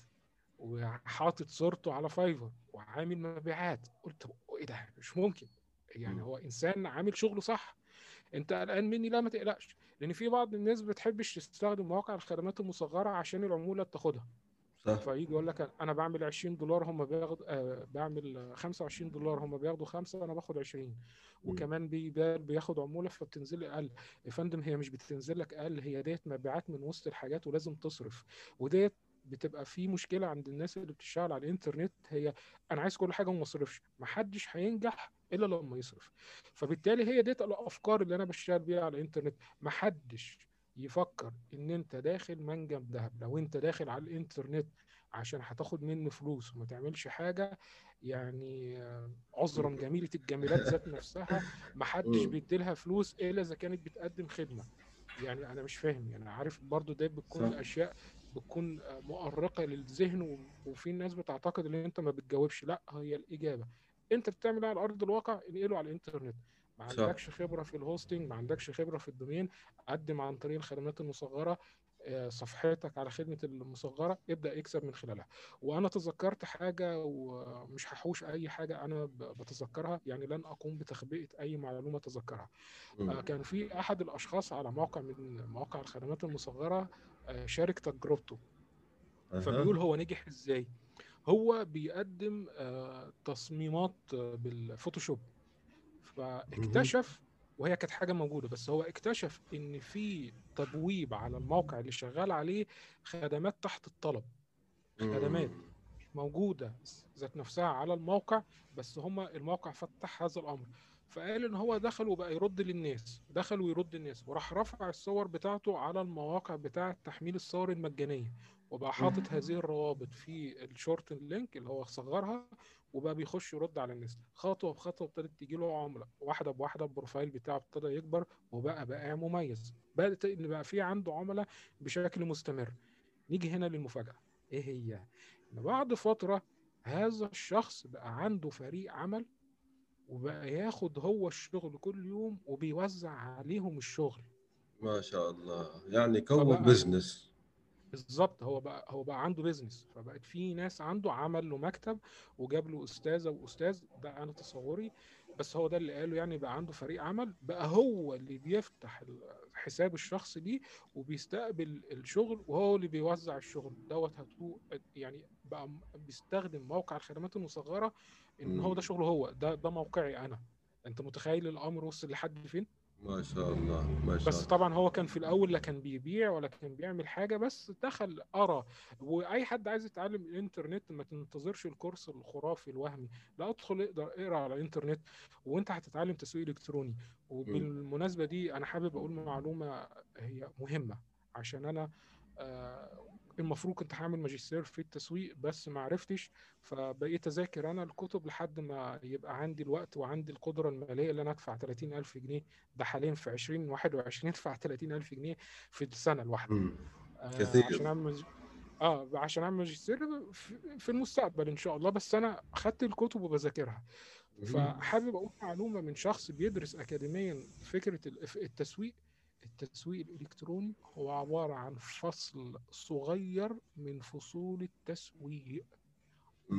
وحاطط صورته على فايفر وعامل مبيعات. قلت ايه ده، مش ممكن، يعني هو انسان عامل شغله صح. انت قلقان مني؟ لا ما تقلقش، لان في بعض الناس بتحبش تستخدم مواقع الخدمات المصغره عشان العموله بتاخدها. صح. فيجي يقول لك انا بعمل $20 هم بياخدوا، بعمل $25 هم بياخدوا 5، انا باخد 20، وكمان بياخد عموله فبتنزل اقل. يا فندم هي مش بتنزل لك اقل، هي ديت مبيعات من وسط الحاجات ولازم تصرف. وديت بتبقى في مشكله عند الناس اللي بتشتغل على الانترنت، هي انا عايز كل حاجه وما اصرفش. محدش هينجح الا لما يصرف. فبالتالي هي ديت الافكار اللي انا بشتغل بيها على الانترنت. محدش يفكر ان انت داخل منجم ذهب. لو انت داخل على الانترنت عشان هتاخد منه فلوس وما تعملش حاجه، يعني عذرا جميله الجميلات ذات نفسها محدش بيديلها فلوس الا اذا كانت بتقدم خدمه. يعني انا مش فاهم، يعني عارف برضو ده بتكون اشياء بتكون مؤرقه للذهن، وفي ناس بتعتقد ان انت ما بتجاوبش. لا، هي الاجابه انت بتعمل على ارض الواقع انقله على الانترنت. ما عندكش خبره في الهوستنج، ما عندكش خبره في الدومين، قدم عن طريق الخدمات المصغره. صفحتك على خدمه المصغره ابدا اكسب من خلالها. وانا تذكرت حاجه ومش هحوش اي حاجه انا بتذكرها، يعني لن اقوم بتخبئه اي معلومه تذكرها. كان في احد الاشخاص على موقع من مواقع الخدمات المصغره شارك تجربته. فبيقول هو نجح ازاي. هو بيقدم تصميمات بالفوتوشوب، فاكتشف، وهي كانت حاجه موجوده، بس هو اكتشف ان في تبويب على الموقع اللي شغال عليه خدمات تحت الطلب، خدمات موجوده ذات نفسها على الموقع، بس هما الموقع فتح هذا الامر. فقال ان هو دخل وبقى يرد للناس، دخل ويرد الناس، وراح رفع الصور بتاعته على المواقع بتاعه تحميل الصور المجانيه، وبقى حاطط هذه الروابط في الشورت لينك اللي هو صغرها، وبقى بيخش يرد على الناس خطوه بخطوه. ابتدت تيجي له عملاء واحده بواحده، البروفايل بتاعه ابتدى يكبر وبقى مميز، بدات ان بقى في عنده عملاء بشكل مستمر. نيجي هنا للمفاجاه، ايه هي؟ ان بعد فتره هذا الشخص بقى عنده فريق عمل، وبقى ياخد هو الشغل كل يوم وبيوزع عليهم الشغل. ما شاء الله، يعني كون بزنس. بالظبط، هو بقى عنده بيزنس. فبقت في ناس عنده، عمل له مكتب وجاب له استاذه واستاذ، ده انا تصوري بس هو ده اللي قاله، يعني بقى عنده فريق عمل، بقى هو اللي بيفتح حساب الشخص دي وبيستقبل الشغل وهو اللي بيوزع الشغل دوت. يعني بقى بيستخدم موقع الخدمات المصغره ان هو ده شغله، هو ده موقعي انا. انت متخيل الامر وصل لحد فين؟ ما شاء الله ما شاء الله. بس طبعا هو كان في الاول لا كان بيبيع ولا كان بيعمل حاجه، بس دخل قرا. واي حد عايز يتعلم الانترنت ما تنتظرش الكورس الخرافي الوهمي، لا ادخل اقرا على الانترنت وانت هتتعلم تسويق الكتروني. وبالمناسبه دي انا حابب اقول معلومه هي مهمه، عشان انا المفروض كنت هعمل ماجستير في التسويق بس ما عرفتش، فبقيت اذاكر انا الكتب لحد ما يبقى عندي الوقت وعندي القدره الماليه اللي انا ادفع 30,000 جنيه. ده حاليا في 2021 ادفع 30,000 جنيه في السنه الواحده عشان اعمل ماجستير في المستقبل ان شاء الله. بس انا اخدت الكتب وبذاكرها. فحابب اقول معلومه من شخص بيدرس اكاديميا فكره التسويق. التسويق الإلكتروني هو عبارة عن فصل صغير من فصول التسويق.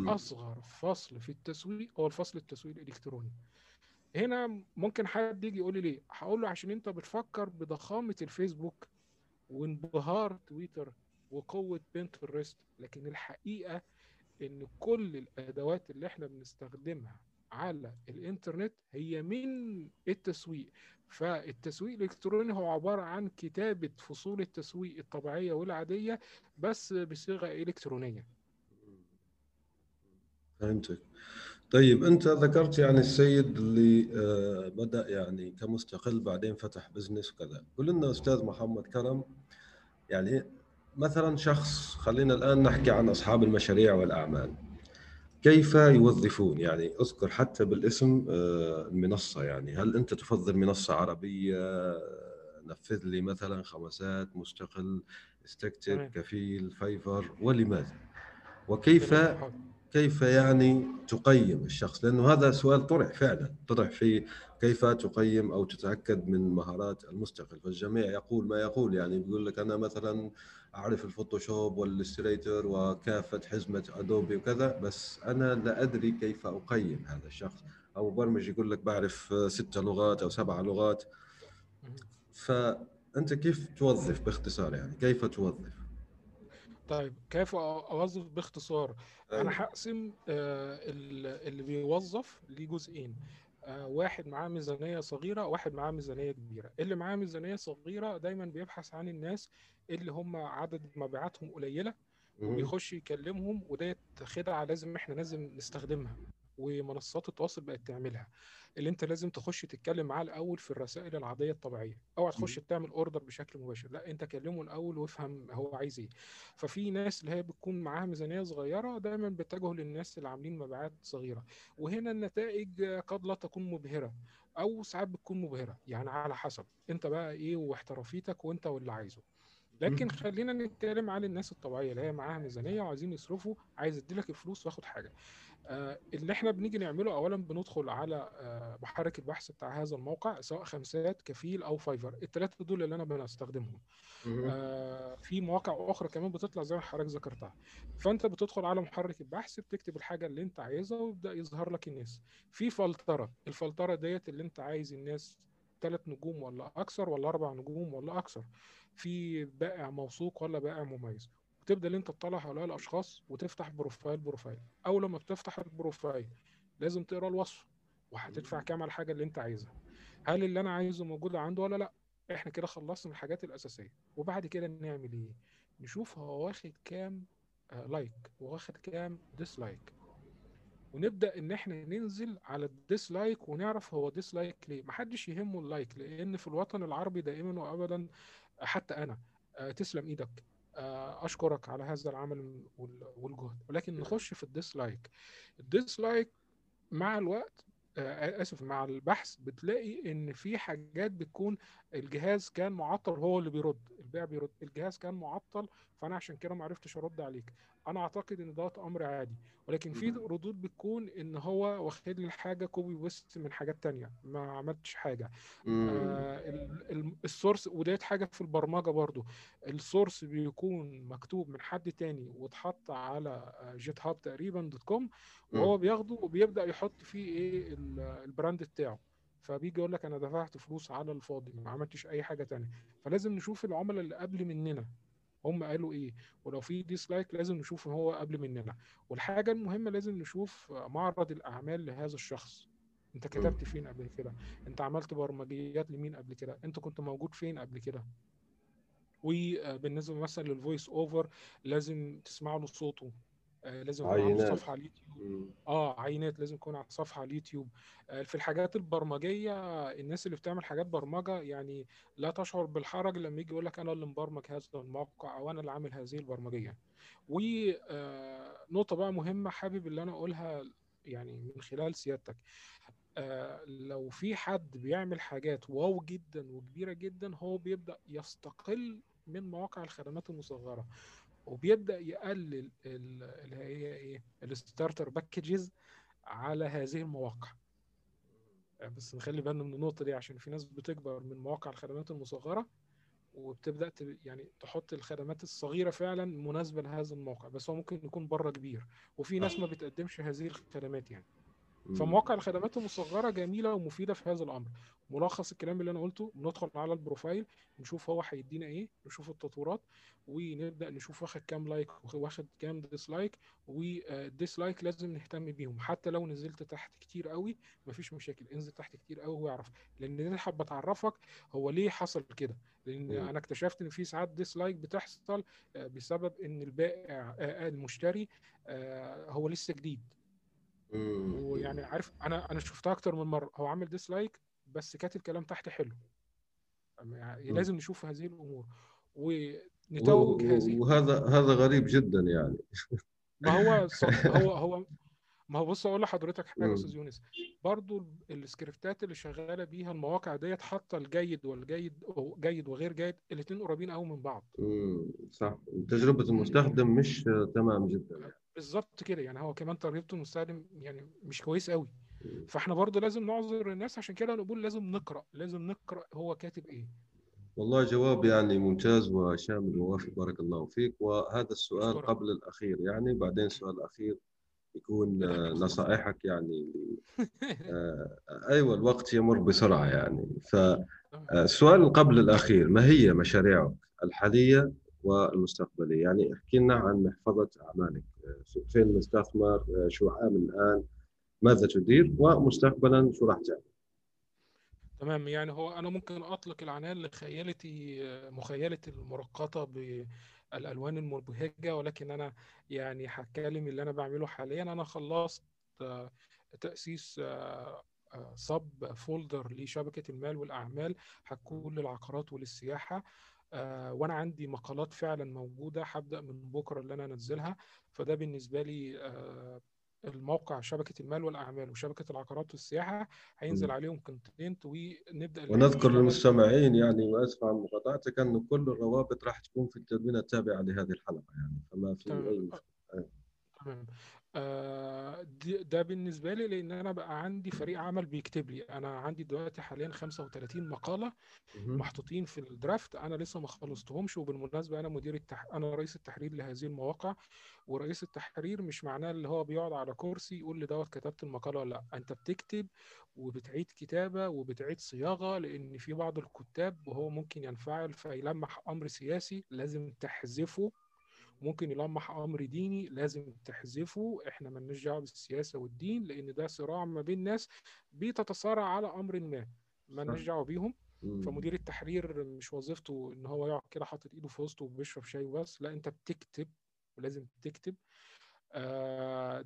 أصغر فصل في التسويق هو الفصل التسويق الإلكتروني. هنا ممكن حد يجي يقول لي ليه؟ هقول له عشان أنت بتفكر بضخامة الفيسبوك وانبهار تويتر وقوة بنترست، لكن الحقيقة إن كل الأدوات اللي إحنا بنستخدمها على الإنترنت هي من التسويق. فالتسويق الإلكتروني هو عبارة عن كتابة فصول التسويق الطبيعية والعادية بس بصيغة إلكترونية. فهمتك. طيب أنت ذكرت يعني السيد اللي بدأ يعني كمستقل بعدين فتح بزنس وكذا. قل لنا أستاذ محمد كرم، يعني مثلا شخص، خلينا الآن نحكي عن أصحاب المشاريع والأعمال، كيف يوظفون؟ يعني اذكر حتى بالاسم المنصه، يعني هل انت تفضل منصه عربيه؟ نفذ لي مثلا خمسات، مستقل، استكتب، كفيل، فايفر، ولماذا؟ وكيف يعني تقيم الشخص؟ لانه هذا سؤال طرح فعلا، طرح في كيف تقيم او تتاكد من مهارات المستقل. فالجميع يقول ما يقول، يعني بيقول لك انا مثلا اعرف الفوتوشوب والإليستريتور وكافه حزمه ادوبي وكذا، بس انا لا ادري كيف اقيم هذا الشخص. او مبرمج يقول لك بعرف 6 لغات او 7 لغات. فانت كيف توظف باختصار؟ يعني كيف توظف؟ طيب كيف اوظف باختصار؟ انا هقسم اللي بيوظف لجزئين، واحد معاه ميزانيه صغيره، واحد معاه ميزانيه كبيره. اللي معاه ميزانيه صغيره دايما بيبحث عن الناس اللي هم عدد مبيعاتهم قليله وبيخش يكلمهم، وديت خدعه لازم احنا نستخدمها ومنصات التواصل بقت تعملها. اللي انت لازم تخش تتكلم معاه الاول في الرسائل العاديه الطبيعيه، اوعى تخش تعمل اوردر بشكل مباشر، لا انت كلمه الاول وافهم هو عايز ايه. ففي ناس اللي هي بتكون معاها ميزانيه صغيره دايما بتتجه للناس اللي عاملين مبيعات صغيره، وهنا النتائج قد لا تكون مبهره او ساعات بتكون مبهره، يعني على حسب انت بقى ايه واحترافيتك وانت واللي عايزه. لكن خلينا نتكلم عن الناس الطبيعيه اللي هي معاها ميزانيه وعايزين يصرفوا، عايز اديلك الفلوس واخد حاجه. اللي احنا بنيجي نعمله اولا بندخل على محرك البحث بتاع هذا الموقع، سواء خمسات، كفيل او فايفر، الثلاثه دول اللي انا بستخدمهم. في مواقع اخرى كمان بتطلع زي ما حضرتك ذكرتها. فانت بتدخل على محرك البحث، بتكتب الحاجه اللي انت عايزها ويبدا يظهر لك الناس. في فلتره، الفلتره ديت اللي انت عايز الناس 3 نجوم ولا اكثر ولا 4 نجوم ولا اكثر، في بائع موثوق ولا بائع مميز. وتبدا انت تطلع على الاشخاص وتفتح بروفايل. اول لما بتفتح البروفايل لازم تقرا الوصف وهتدفع كام على الحاجه اللي انت عايزها، هل اللي انا عايزه موجود عنده ولا لا. احنا كده خلصنا الحاجات الاساسيه. وبعد كده نعمل ايه؟ نشوف هو واخد كام لايك وواخد كام ديسلايك، ونبدا ان احنا ننزل على الديسلايك ونعرف هو ديسلايك ليه. محدش يهمه اللايك، لان في الوطن العربي دائما وابدا، حتى انا تسلم ايدك، اشكرك على هذا العمل والجهد. ولكن نخش في الديسلايك. الديسلايك مع الوقت، اسف، مع البحث بتلاقي ان في حاجات بتكون الجهاز كان معطل، هو اللي بيرد، البائع بيرد، الجهاز كان معطل فانا عشان كده ما عرفتش ارد عليك. انا اعتقد ان ده امر عادي، ولكن في ردود بتكون ان هو واخد لي الحاجه كوبي بيست من حاجات تانية، ما عملتش حاجه. السورس، وديت حاجه في البرمجه برضو، السورس بيكون مكتوب من حد تاني واتحط على جيتهاب تقريبا .com، وهو بياخده وبيبدا يحط فيه ايه البراند بتاعه، فبيجي يقول لك انا دفعت فلوس على الفاضي ما عملتش اي حاجه تانية. فلازم نشوف العملاء اللي قبل مننا هم قالوا ايه، ولو في ديسلايك لازم نشوف هو قبل مننا. والحاجه المهمه لازم نشوف معرض الاعمال لهذا الشخص، انت كتبت فين قبل كده، انت عملت برمجيات لمين قبل كده، انت كنت موجود فين قبل كده. وبالنسبه مثلا للفويس اوفر لازم تسمعوا له صوته، لازم يكون على صفحه اليوتيوب، عينات لازم يكون على صفحه اليوتيوب. في الحاجات البرمجيه الناس اللي بتعمل حاجات برمجه يعني لا تشعر بالحرج لما يجي يقول لك انا اللي مبرمج هذا الموقع او انا اللي عامل هذه البرمجيه. ونقطه بقى مهمه حابب اللي انا اقولها يعني من خلال سيادتك، لو في حد بيعمل حاجات واو جدا وكبيره جدا هو بيبدا يستقل من مواقع الخدمات المصغره، وبيبدا يقلل اللي هي ايه الستارتر باكجز على هذه المواقع. بس نخلي بالنا من النقطه دي عشان في ناس بتكبر من مواقع الخدمات المصغره وبتبدا يعني تحط الخدمات الصغيره فعلا مناسبه لهذا الموقع، بس هو ممكن يكون بره كبير، وفي ناس ما بتقدمش هذه الخدمات يعني. فمواقع الخدمات المصغره جميله ومفيده في هذا الامر. ملخص الكلام اللي انا قلته، بندخل على البروفايل نشوف هو هيدينا ايه، نشوف التطورات ونبدا نشوف واخد كام لايك واخد كام ديسلايك، والديسلايك لازم نهتم بيهم حتى لو نزلت تحت كتير قوي مفيش مشاكل، انزل تحت كتير قوي هو يعرف، لان انا حابه اتعرفك هو ليه حصل كده، لان انا اكتشفت ان في ساعات ديسلايك بتحصل بسبب ان البائع المشتري هو لسه جديد ويعني عارف، انا شفتها اكتر من مره هو عامل ديسلايك بس كاتب كلام تحت حلو. يعني لازم نشوف هذه الامور ونتوج هذه، وهذا غريب جدا يعني. ما هو بص اقول لحضرتك حاجه يا استاذ يونس، برضو السكريبتات اللي شغاله بيها المواقع ديت حاطه الجيد والجيد جيد وغير جيد، الاثنين قريبين قوي من بعض. صح، تجربه المستخدم مش تمام جدا يعني. بالظبط كده، يعني هو كمان تجربته المستخدم يعني مش كويس قوي. فاحنا برضه لازم نعذر الناس، عشان كده نقول لازم نقرا هو كاتب ايه. والله جواب يعني ممتاز وشامل ووافي، بارك الله فيك. وهذا السؤال شكرا. قبل الاخير يعني، بعدين سؤال الاخير يكون نصائحك يعني. ايوه الوقت يمر بسرعه يعني، فالسؤال قبل الاخير، ما هي مشاريعك الحاليه والمستقبليه؟ يعني احكي لنا عن محفظه اعمالك، فين مستثمر، شو عامل الان، ماذا تدير، ومستقبلا شو راح تعمل؟ تمام، يعني هو انا ممكن اطلق العنان لخيالتي، مخيله المرقطه بالالوان المبهجه، ولكن انا يعني هتكلم اللي انا بعمله حاليا. انا خلصت تاسيس سب فولدر لشبكه المال والاعمال، هتكون للعقارات وللسياحه، وانا عندي مقالات فعلا موجوده هبدا من بكره اللي انا انزلها. فده بالنسبه لي الموقع شبكه المال والاعمال وشبكه العقارات والسياحه هينزل عليهم كونتنت ونبدا. ونذكر للمستمعين يعني، واسف عن مقاطعتك، ان كل الروابط راح تكون في التدوينه التابعه لهذه الحلقه يعني، فما في اي تمام. ده بالنسبه لي، لان انا بقى عندي فريق عمل بيكتب لي. انا عندي دلوقتي حاليا 35 مقاله محطوطين في الدرافت، انا لسه ما خلصتهمش. وبالمناسبه انا انا رئيس التحرير لهذه المواقع، ورئيس التحرير مش معناه اللي هو بيقعد على كرسي يقول لي دوت كتبت المقاله ولا لا، انت بتكتب وبتعيد كتابه وبتعيد صياغه، لان في بعض الكتاب وهو ممكن ينفعل فيلمح امر سياسي لازم تحذفه، ممكن يلمح امر ديني لازم تحذفه. احنا مالناش دعوه بالسياسه والدين، لان ده صراع ما بين ناس بتتصارع على امر ما، مالناش دعوه بيهم. فمدير التحرير مش وظيفته ان هو يقعد كده حاطط ايده في وسطه وبيشرب شاي وبس، لا انت بتكتب ولازم تكتب.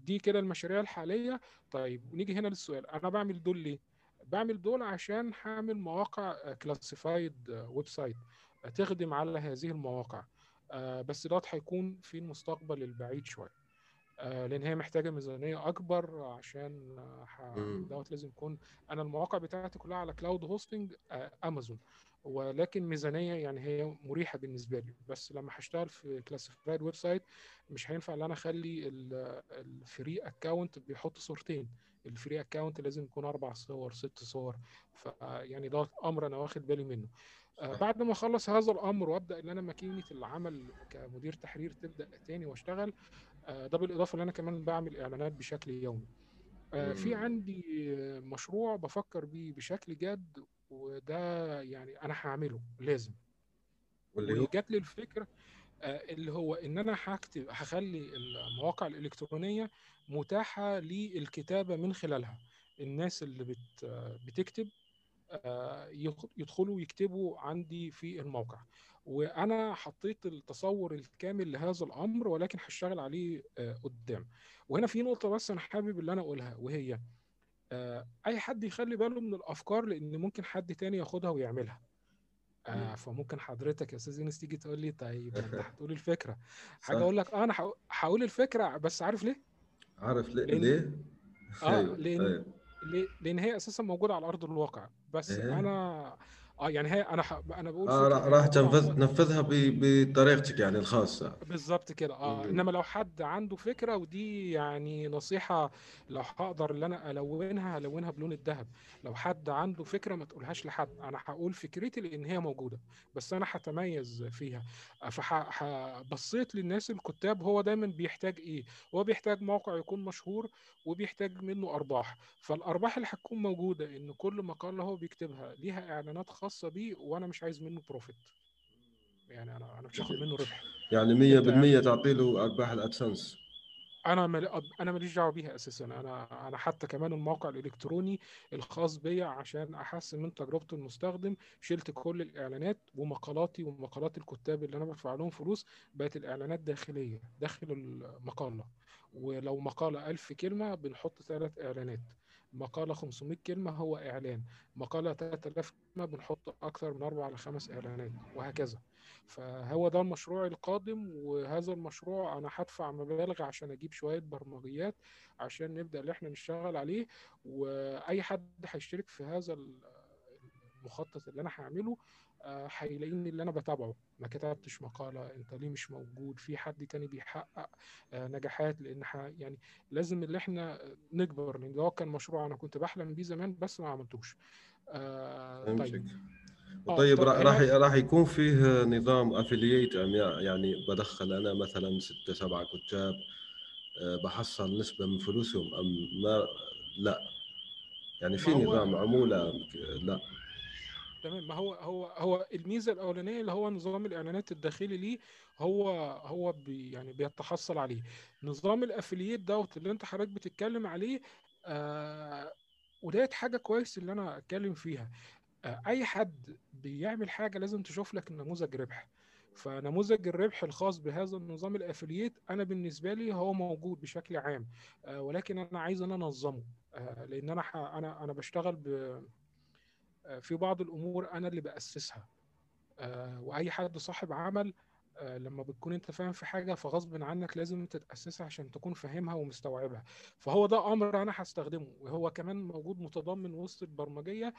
دي كده المشاريع الحاليه. طيب نيجي هنا للسؤال، انا بعمل دول ليه؟ بعمل دول عشان هعمل مواقع كلاسيفايد ويب سايت تخدم على هذه المواقع، بس ده هيكون في المستقبل البعيد شويه، لان هي محتاجه ميزانيه اكبر، عشان دوت لازم يكون. انا المواقع بتاعتي كلها على كلاود هوستنج امازون، ولكن ميزانيه يعني هي مريحه بالنسبه لي، بس لما هشتغل في كلاسيفايد ويب سايت مش هينفع ان انا اخلي الفري اكونت بيحط صورتين، الفري اكونت لازم يكون 4 صور 6 صور، فيعني ده امر انا واخد بالي منه. بعد ما اخلص هذا الامر وابدا ان انا ماكينه العمل كمدير تحرير تبدا تاني واشتغل، ده بالاضافه ان انا كمان بعمل اعلانات بشكل يومي. في عندي مشروع بفكر بيه بشكل جد، وده يعني انا هعمله لازم، واللي جات لي الفكره اللي هو ان انا هخلي المواقع الالكترونيه متاحه للكتابه من خلالها. الناس اللي بتكتب يدخلوا يكتبوا عندي في الموقع. وانا حطيت التصور الكامل لهذا الامر، ولكن هشتغل عليه قدام. وهنا في نقطه بس انا حابب اللي انا اقولها، وهي اي حد يخلي باله من الافكار، لان ممكن حد تاني ياخدها ويعملها. فممكن حضرتك يا استاذ يونس تيجي تقول لي طيب انت هتقول الفكره، حاجه اقول لك انا هقول الفكره، بس عارف ليه؟ عارف ليه؟ لان هي اساسا موجوده على ارض الواقع، بس انا يعني هي انا بقول راح تنفذها بطريقتك يعني الخاصه بالظبط كده. انما لو حد عنده فكره، ودي يعني نصيحه لو هقدر ان انا الونها هلونها بلون الذهب، لو حد عنده فكره ما تقولهاش لحد، انا هقول فكرتي لان هي موجوده، بس انا هتميز فيها. فبصيت للناس الكتاب، هو دايما بيحتاج ايه؟ هو بيحتاج موقع يكون مشهور وبيحتاج منه ارباح، فالارباح اللي هتكون موجوده ان كل مقاله هو بيكتبها ليها اعلانات خاصة بيه، وانا مش عايز منه بروفيت، يعني انا مش هاخد منه ربح، يعني 100% تعطي له ارباح الادسنس. انا ماليش دعوه بيها اساسا. انا حتى كمان الموقع الالكتروني الخاص بيا عشان احسن من تجربه المستخدم، شلت كل الاعلانات، ومقالاتي ومقالات الكتاب اللي انا بدفع لهم فلوس بقت الاعلانات داخليه داخل المقاله. ولو مقاله 1000 كلمه بنحط 3 اعلانات، مقالة 500 كلمة هو إعلان، مقالة 3000 كلمة بنحط أكثر من 4 إلى 5 إعلانات، وهكذا. فهو ده المشروع القادم، وهذا المشروع أنا هدفع مبالغ عشان أجيب شوية برمجيات عشان نبدأ اللي إحنا نشتغل عليه. وأي حد هيشترك في هذا المخطط اللي أنا هعمله هيلاقيني اللي أنا بتابعه، ما كتبتش مقالة، أنت ليه مش موجود، في حد تاني بيحقق نجاحات، لأن يعني لازم اللي إحنا نكبر، لأن ده كان مشروع أنا كنت بحلم بيه زمان بس ما عملتوش. طيب راح يكون فيه نظام أفلييت، يعني بدخل أنا مثلا 6-7 كتاب بحصل نسبة من فلوسهم، أم ما لا يعني في نظام عمولة؟ لا تمام. ما هو الميزه الاولانيه اللي هو نظام الاعلانات الداخلي ليه، هو يعني بيتحصل عليه. نظام الافلييت دوت اللي انت حضرتك بتتكلم عليه، وديت حاجه كويس اللي انا اتكلم فيها. اي حد بيعمل حاجه لازم تشوف لك نموذج ربح، فنموذج الربح الخاص بهذا النظام الافلييت انا بالنسبه لي هو موجود بشكل عام، ولكن انا عايز ان انا انظمه، لان انا بشتغل في بعض الامور انا اللي باسسها. واي حد صاحب عمل لما بتكون انت فاهم في حاجه فغصب عنك لازم تتاسسها عشان تكون فاهمها ومستوعبها. فهو ده امر انا هستخدمه، وهو كمان موجود متضمن وسط البرمجيه.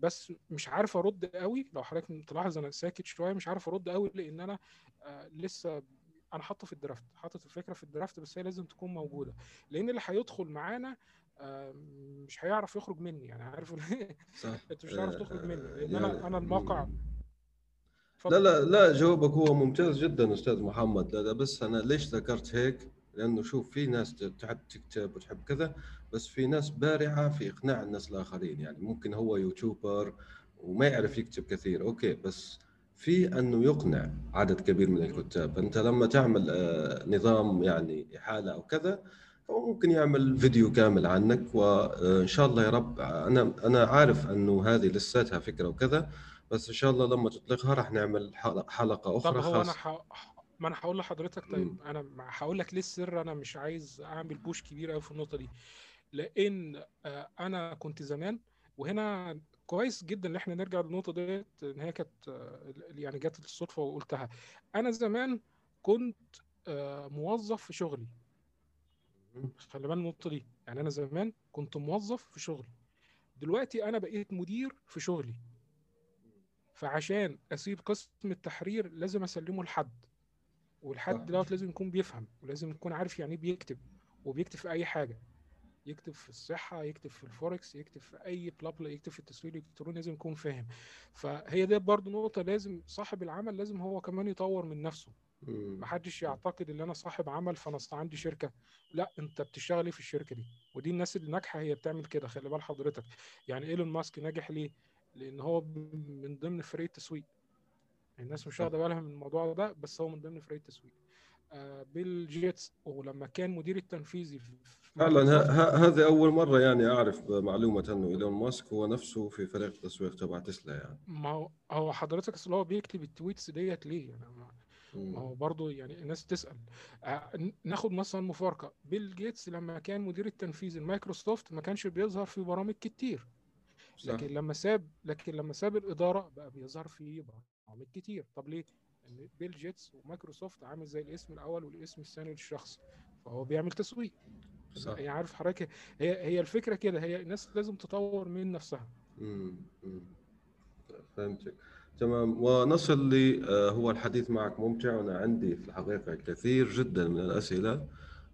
بس مش عارف ارد قوي، لو حضرتك تلاحظ انا ساكت شويه، مش عارف ارد قوي لان انا لسه انا حاطه في الدرافت، حاطط الفكره في الدرافت، بس هي لازم تكون موجوده، لان اللي هيدخل معانا مش هيعرف يخرج مني، يعني عارف انت مش هتعرف تخرج مني، لان انا الموقع. لا جوابك هو ممتاز جدا استاذ محمد. لا بس انا ليش ذكرت هيك، لانه شوف في ناس تحب تكتب وتحب كذا، بس في ناس بارعه في اقناع الناس الاخرين. يعني ممكن هو يوتيوبر وما يعرف يكتب كثير، اوكي، بس في انه يقنع عدد كبير من الكتاب. انت لما تعمل نظام يعني احاله او كذا، ممكن يعمل فيديو كامل عنك، وان شاء الله يا رب. انا عارف انه هذه لساتها فكره وكذا، بس ان شاء الله لما تطلقها راح نعمل حلقه اخرى خاصه. طب هو ما انا هقول لحضرتك، طيب انا هقول لك ليه السر. انا مش عايز اعمل بوش كبير قوي في النقطه دي، لان انا كنت زمان، وهنا كويس جدا ان احنا نرجع للنقطه ديت، ان هي كانت يعني جت الصدفه وقلتها. انا زمان كنت موظف في شغلي، خلي بالك النقطه دي، يعني انا زمان كنت موظف في شغلي، دلوقتي انا بقيت مدير في شغلي. فعشان اسيب قسم التحرير لازم اسلمه لحد، والحد دوت لازم يكون بيفهم، ولازم يكون عارف يعني ايه بيكتب، وبيكتب في اي حاجه، يكتب في الصحه، يكتب في الفوركس، يكتب في اي بلابلا، يكتب في التسويق الالكتروني، لازم يكون فاهم. فهي دي برضو نقطه، لازم صاحب العمل لازم هو كمان يطور من نفسه. محدش يعتقد ان انا صاحب عمل فانا عندي شركه، لا، انت بتشتغل ايه في الشركه دي؟ ودي الناس اللي ناجحه هي بتعمل كده، خلي بال حضرتك. يعني ايلون ماسك ناجح ليه؟ لان هو من ضمن فريق التسويق، الناس مش واخده بالها من الموضوع ده، بس هو من ضمن فريق التسويق. بيل جيتس، ولما كان مدير التنفيذي في فعلا هذا اول مره يعني اعرف معلومه انه ايلون ماسك هو نفسه في فريق التسويق تبع تسلا. يعني ما هو حضرتك اصل هو بيكتب التويتس ديت ليه يعني، ما هو برضه يعني الناس تسال. ناخد مثلا مفارقه، بيل جيتس لما كان مدير التنفيذي لمايكروسوفت ما كانش بيظهر في برامج كتير، لكن لما ساب الاداره بقى بيظهر في برامج كتير. طب ليه؟ ان بيل جيتس ومايكروسوفت عامل زي الاسم الاول والاسم الثاني للشخص، فهو بيعمل تسويق. يعني عارف حضرتك هي الفكره كده، هي الناس لازم تطور من نفسها. فهمتك تمام. ونصل لي هو الحديث معك ممتع، وانا عندي في الحقيقه كثير جدا من الاسئله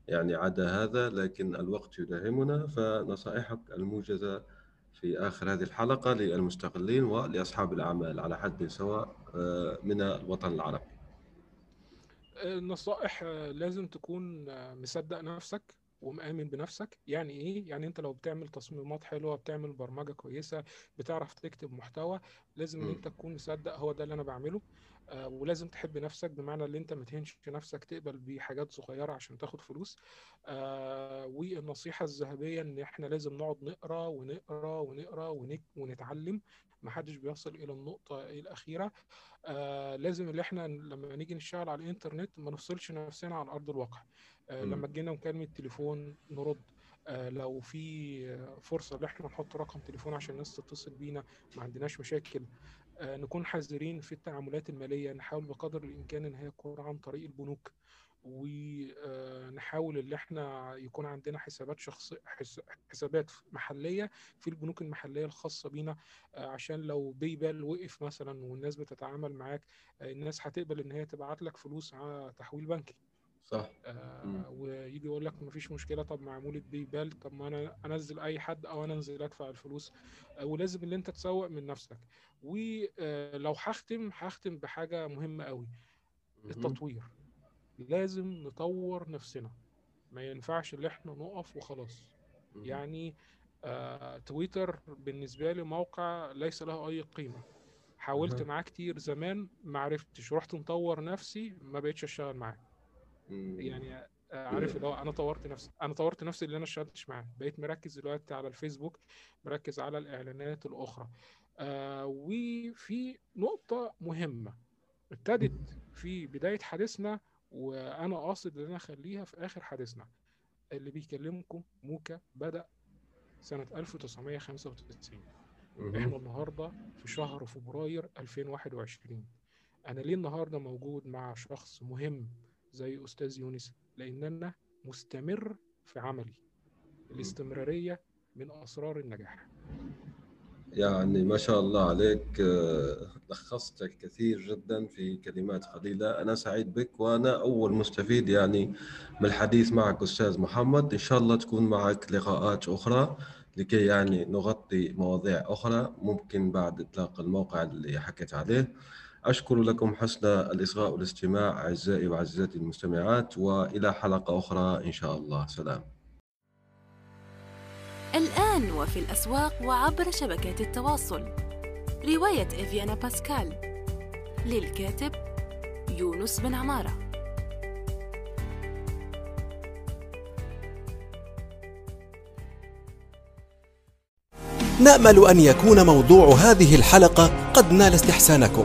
يعني عدا هذا، لكن الوقت يداهمنا. فنصائحك الموجزه في اخر هذه الحلقه للمستقلين ولاصحاب الاعمال على حد سواء من الوطن العربي. النصائح لازم تكون مصدق نفسك ومآمن بنفسك. يعني ايه؟ يعني انت لو بتعمل تصميمات حلوه، بتعمل برمجه كويسه، بتعرف تكتب محتوى، لازم ان انت تكون مصدق هو ده اللي انا بعمله. ولازم تحب نفسك، بمعنى ان انت ما تهينش نفسك، تقبل بحاجات صغيره عشان تاخد فلوس. والنصيحه الذهبيه ان احنا لازم نقعد نقرا ونقرا ونقرا ونتعلم، ما حدش بيصل الى النقطه الاخيره. لازم ان احنا لما نيجي نشتغل على الانترنت ما نفصلش نفسنا عن ارض الواقع. لما تجينا مكالمه تليفون نرد، لو في فرصه ان احنا نحط رقم تليفون عشان الناس تتصل بينا ما عندناش مشاكل. نكون حذرين في التعاملات الماليه، نحاول بقدر الامكان ان هي تكون عن طريق البنوك، ونحاول ان احنا يكون عندنا حسابات حسابات محليه في البنوك المحليه الخاصه بينا، عشان لو باي بال وقف مثلا والناس بتتعامل معاك، الناس هتقبل ان هي تبعت لك فلوس على تحويل بنكي. صح. ويجي يقول لك مفيش مشكله، طب معموله باي بال، طب ما انا انزل اي حد او انا انزل ادفع الفلوس. ولازم ان انت تسوق من نفسك. ولو هختم بحاجه مهمه قوي، التطوير. لازم نطور نفسنا، ما ينفعش ان احنا نقف وخلاص. يعني تويتر بالنسبه لي موقع ليس له اي قيمه، حاولت معاه كتير زمان ما عرفتش، رحت نطور نفسي ما بقتش اشتغل معاه. يعني عارف اللي هو انا طورت نفسي اللي انا اشتغلتش معاه. بقيت مركز دلوقتي على الفيسبوك، مركز على الاعلانات الاخرى. وفي نقطه مهمه ابتدت في بدايه حديثنا وانا قاصد ان انا اخليها في اخر حديثنا، اللي بيكلمكم موكا بدأ سنه 1995، احنا النهارده في شهر فبراير 2021. انا ليه النهارده موجود مع شخص مهم زي أستاذ يونس؟ لأن أنا مستمر في عملي. الاستمرارية من أسرار النجاح. يعني ما شاء الله عليك، لخصت الكثير جدا في كلمات قليلة. أنا سعيد بك، وأنا أول مستفيد يعني من الحديث معك أستاذ محمد. إن شاء الله تكون معك لقاءات أخرى لكي يعني نغطي مواضيع أخرى، ممكن بعد إطلاق الموقع اللي حكيت عليه. أشكر لكم حسن الإصغاء والاستماع أعزائي وعزيزاتي المستمعات، وإلى حلقة أخرى إن شاء الله. سلام. الآن وفي الأسواق وعبر شبكات التواصل، رواية إفيانا باسكال للكاتب يونس بن عمارة. نأمل أن يكون موضوع هذه الحلقة قد نال استحسانكم.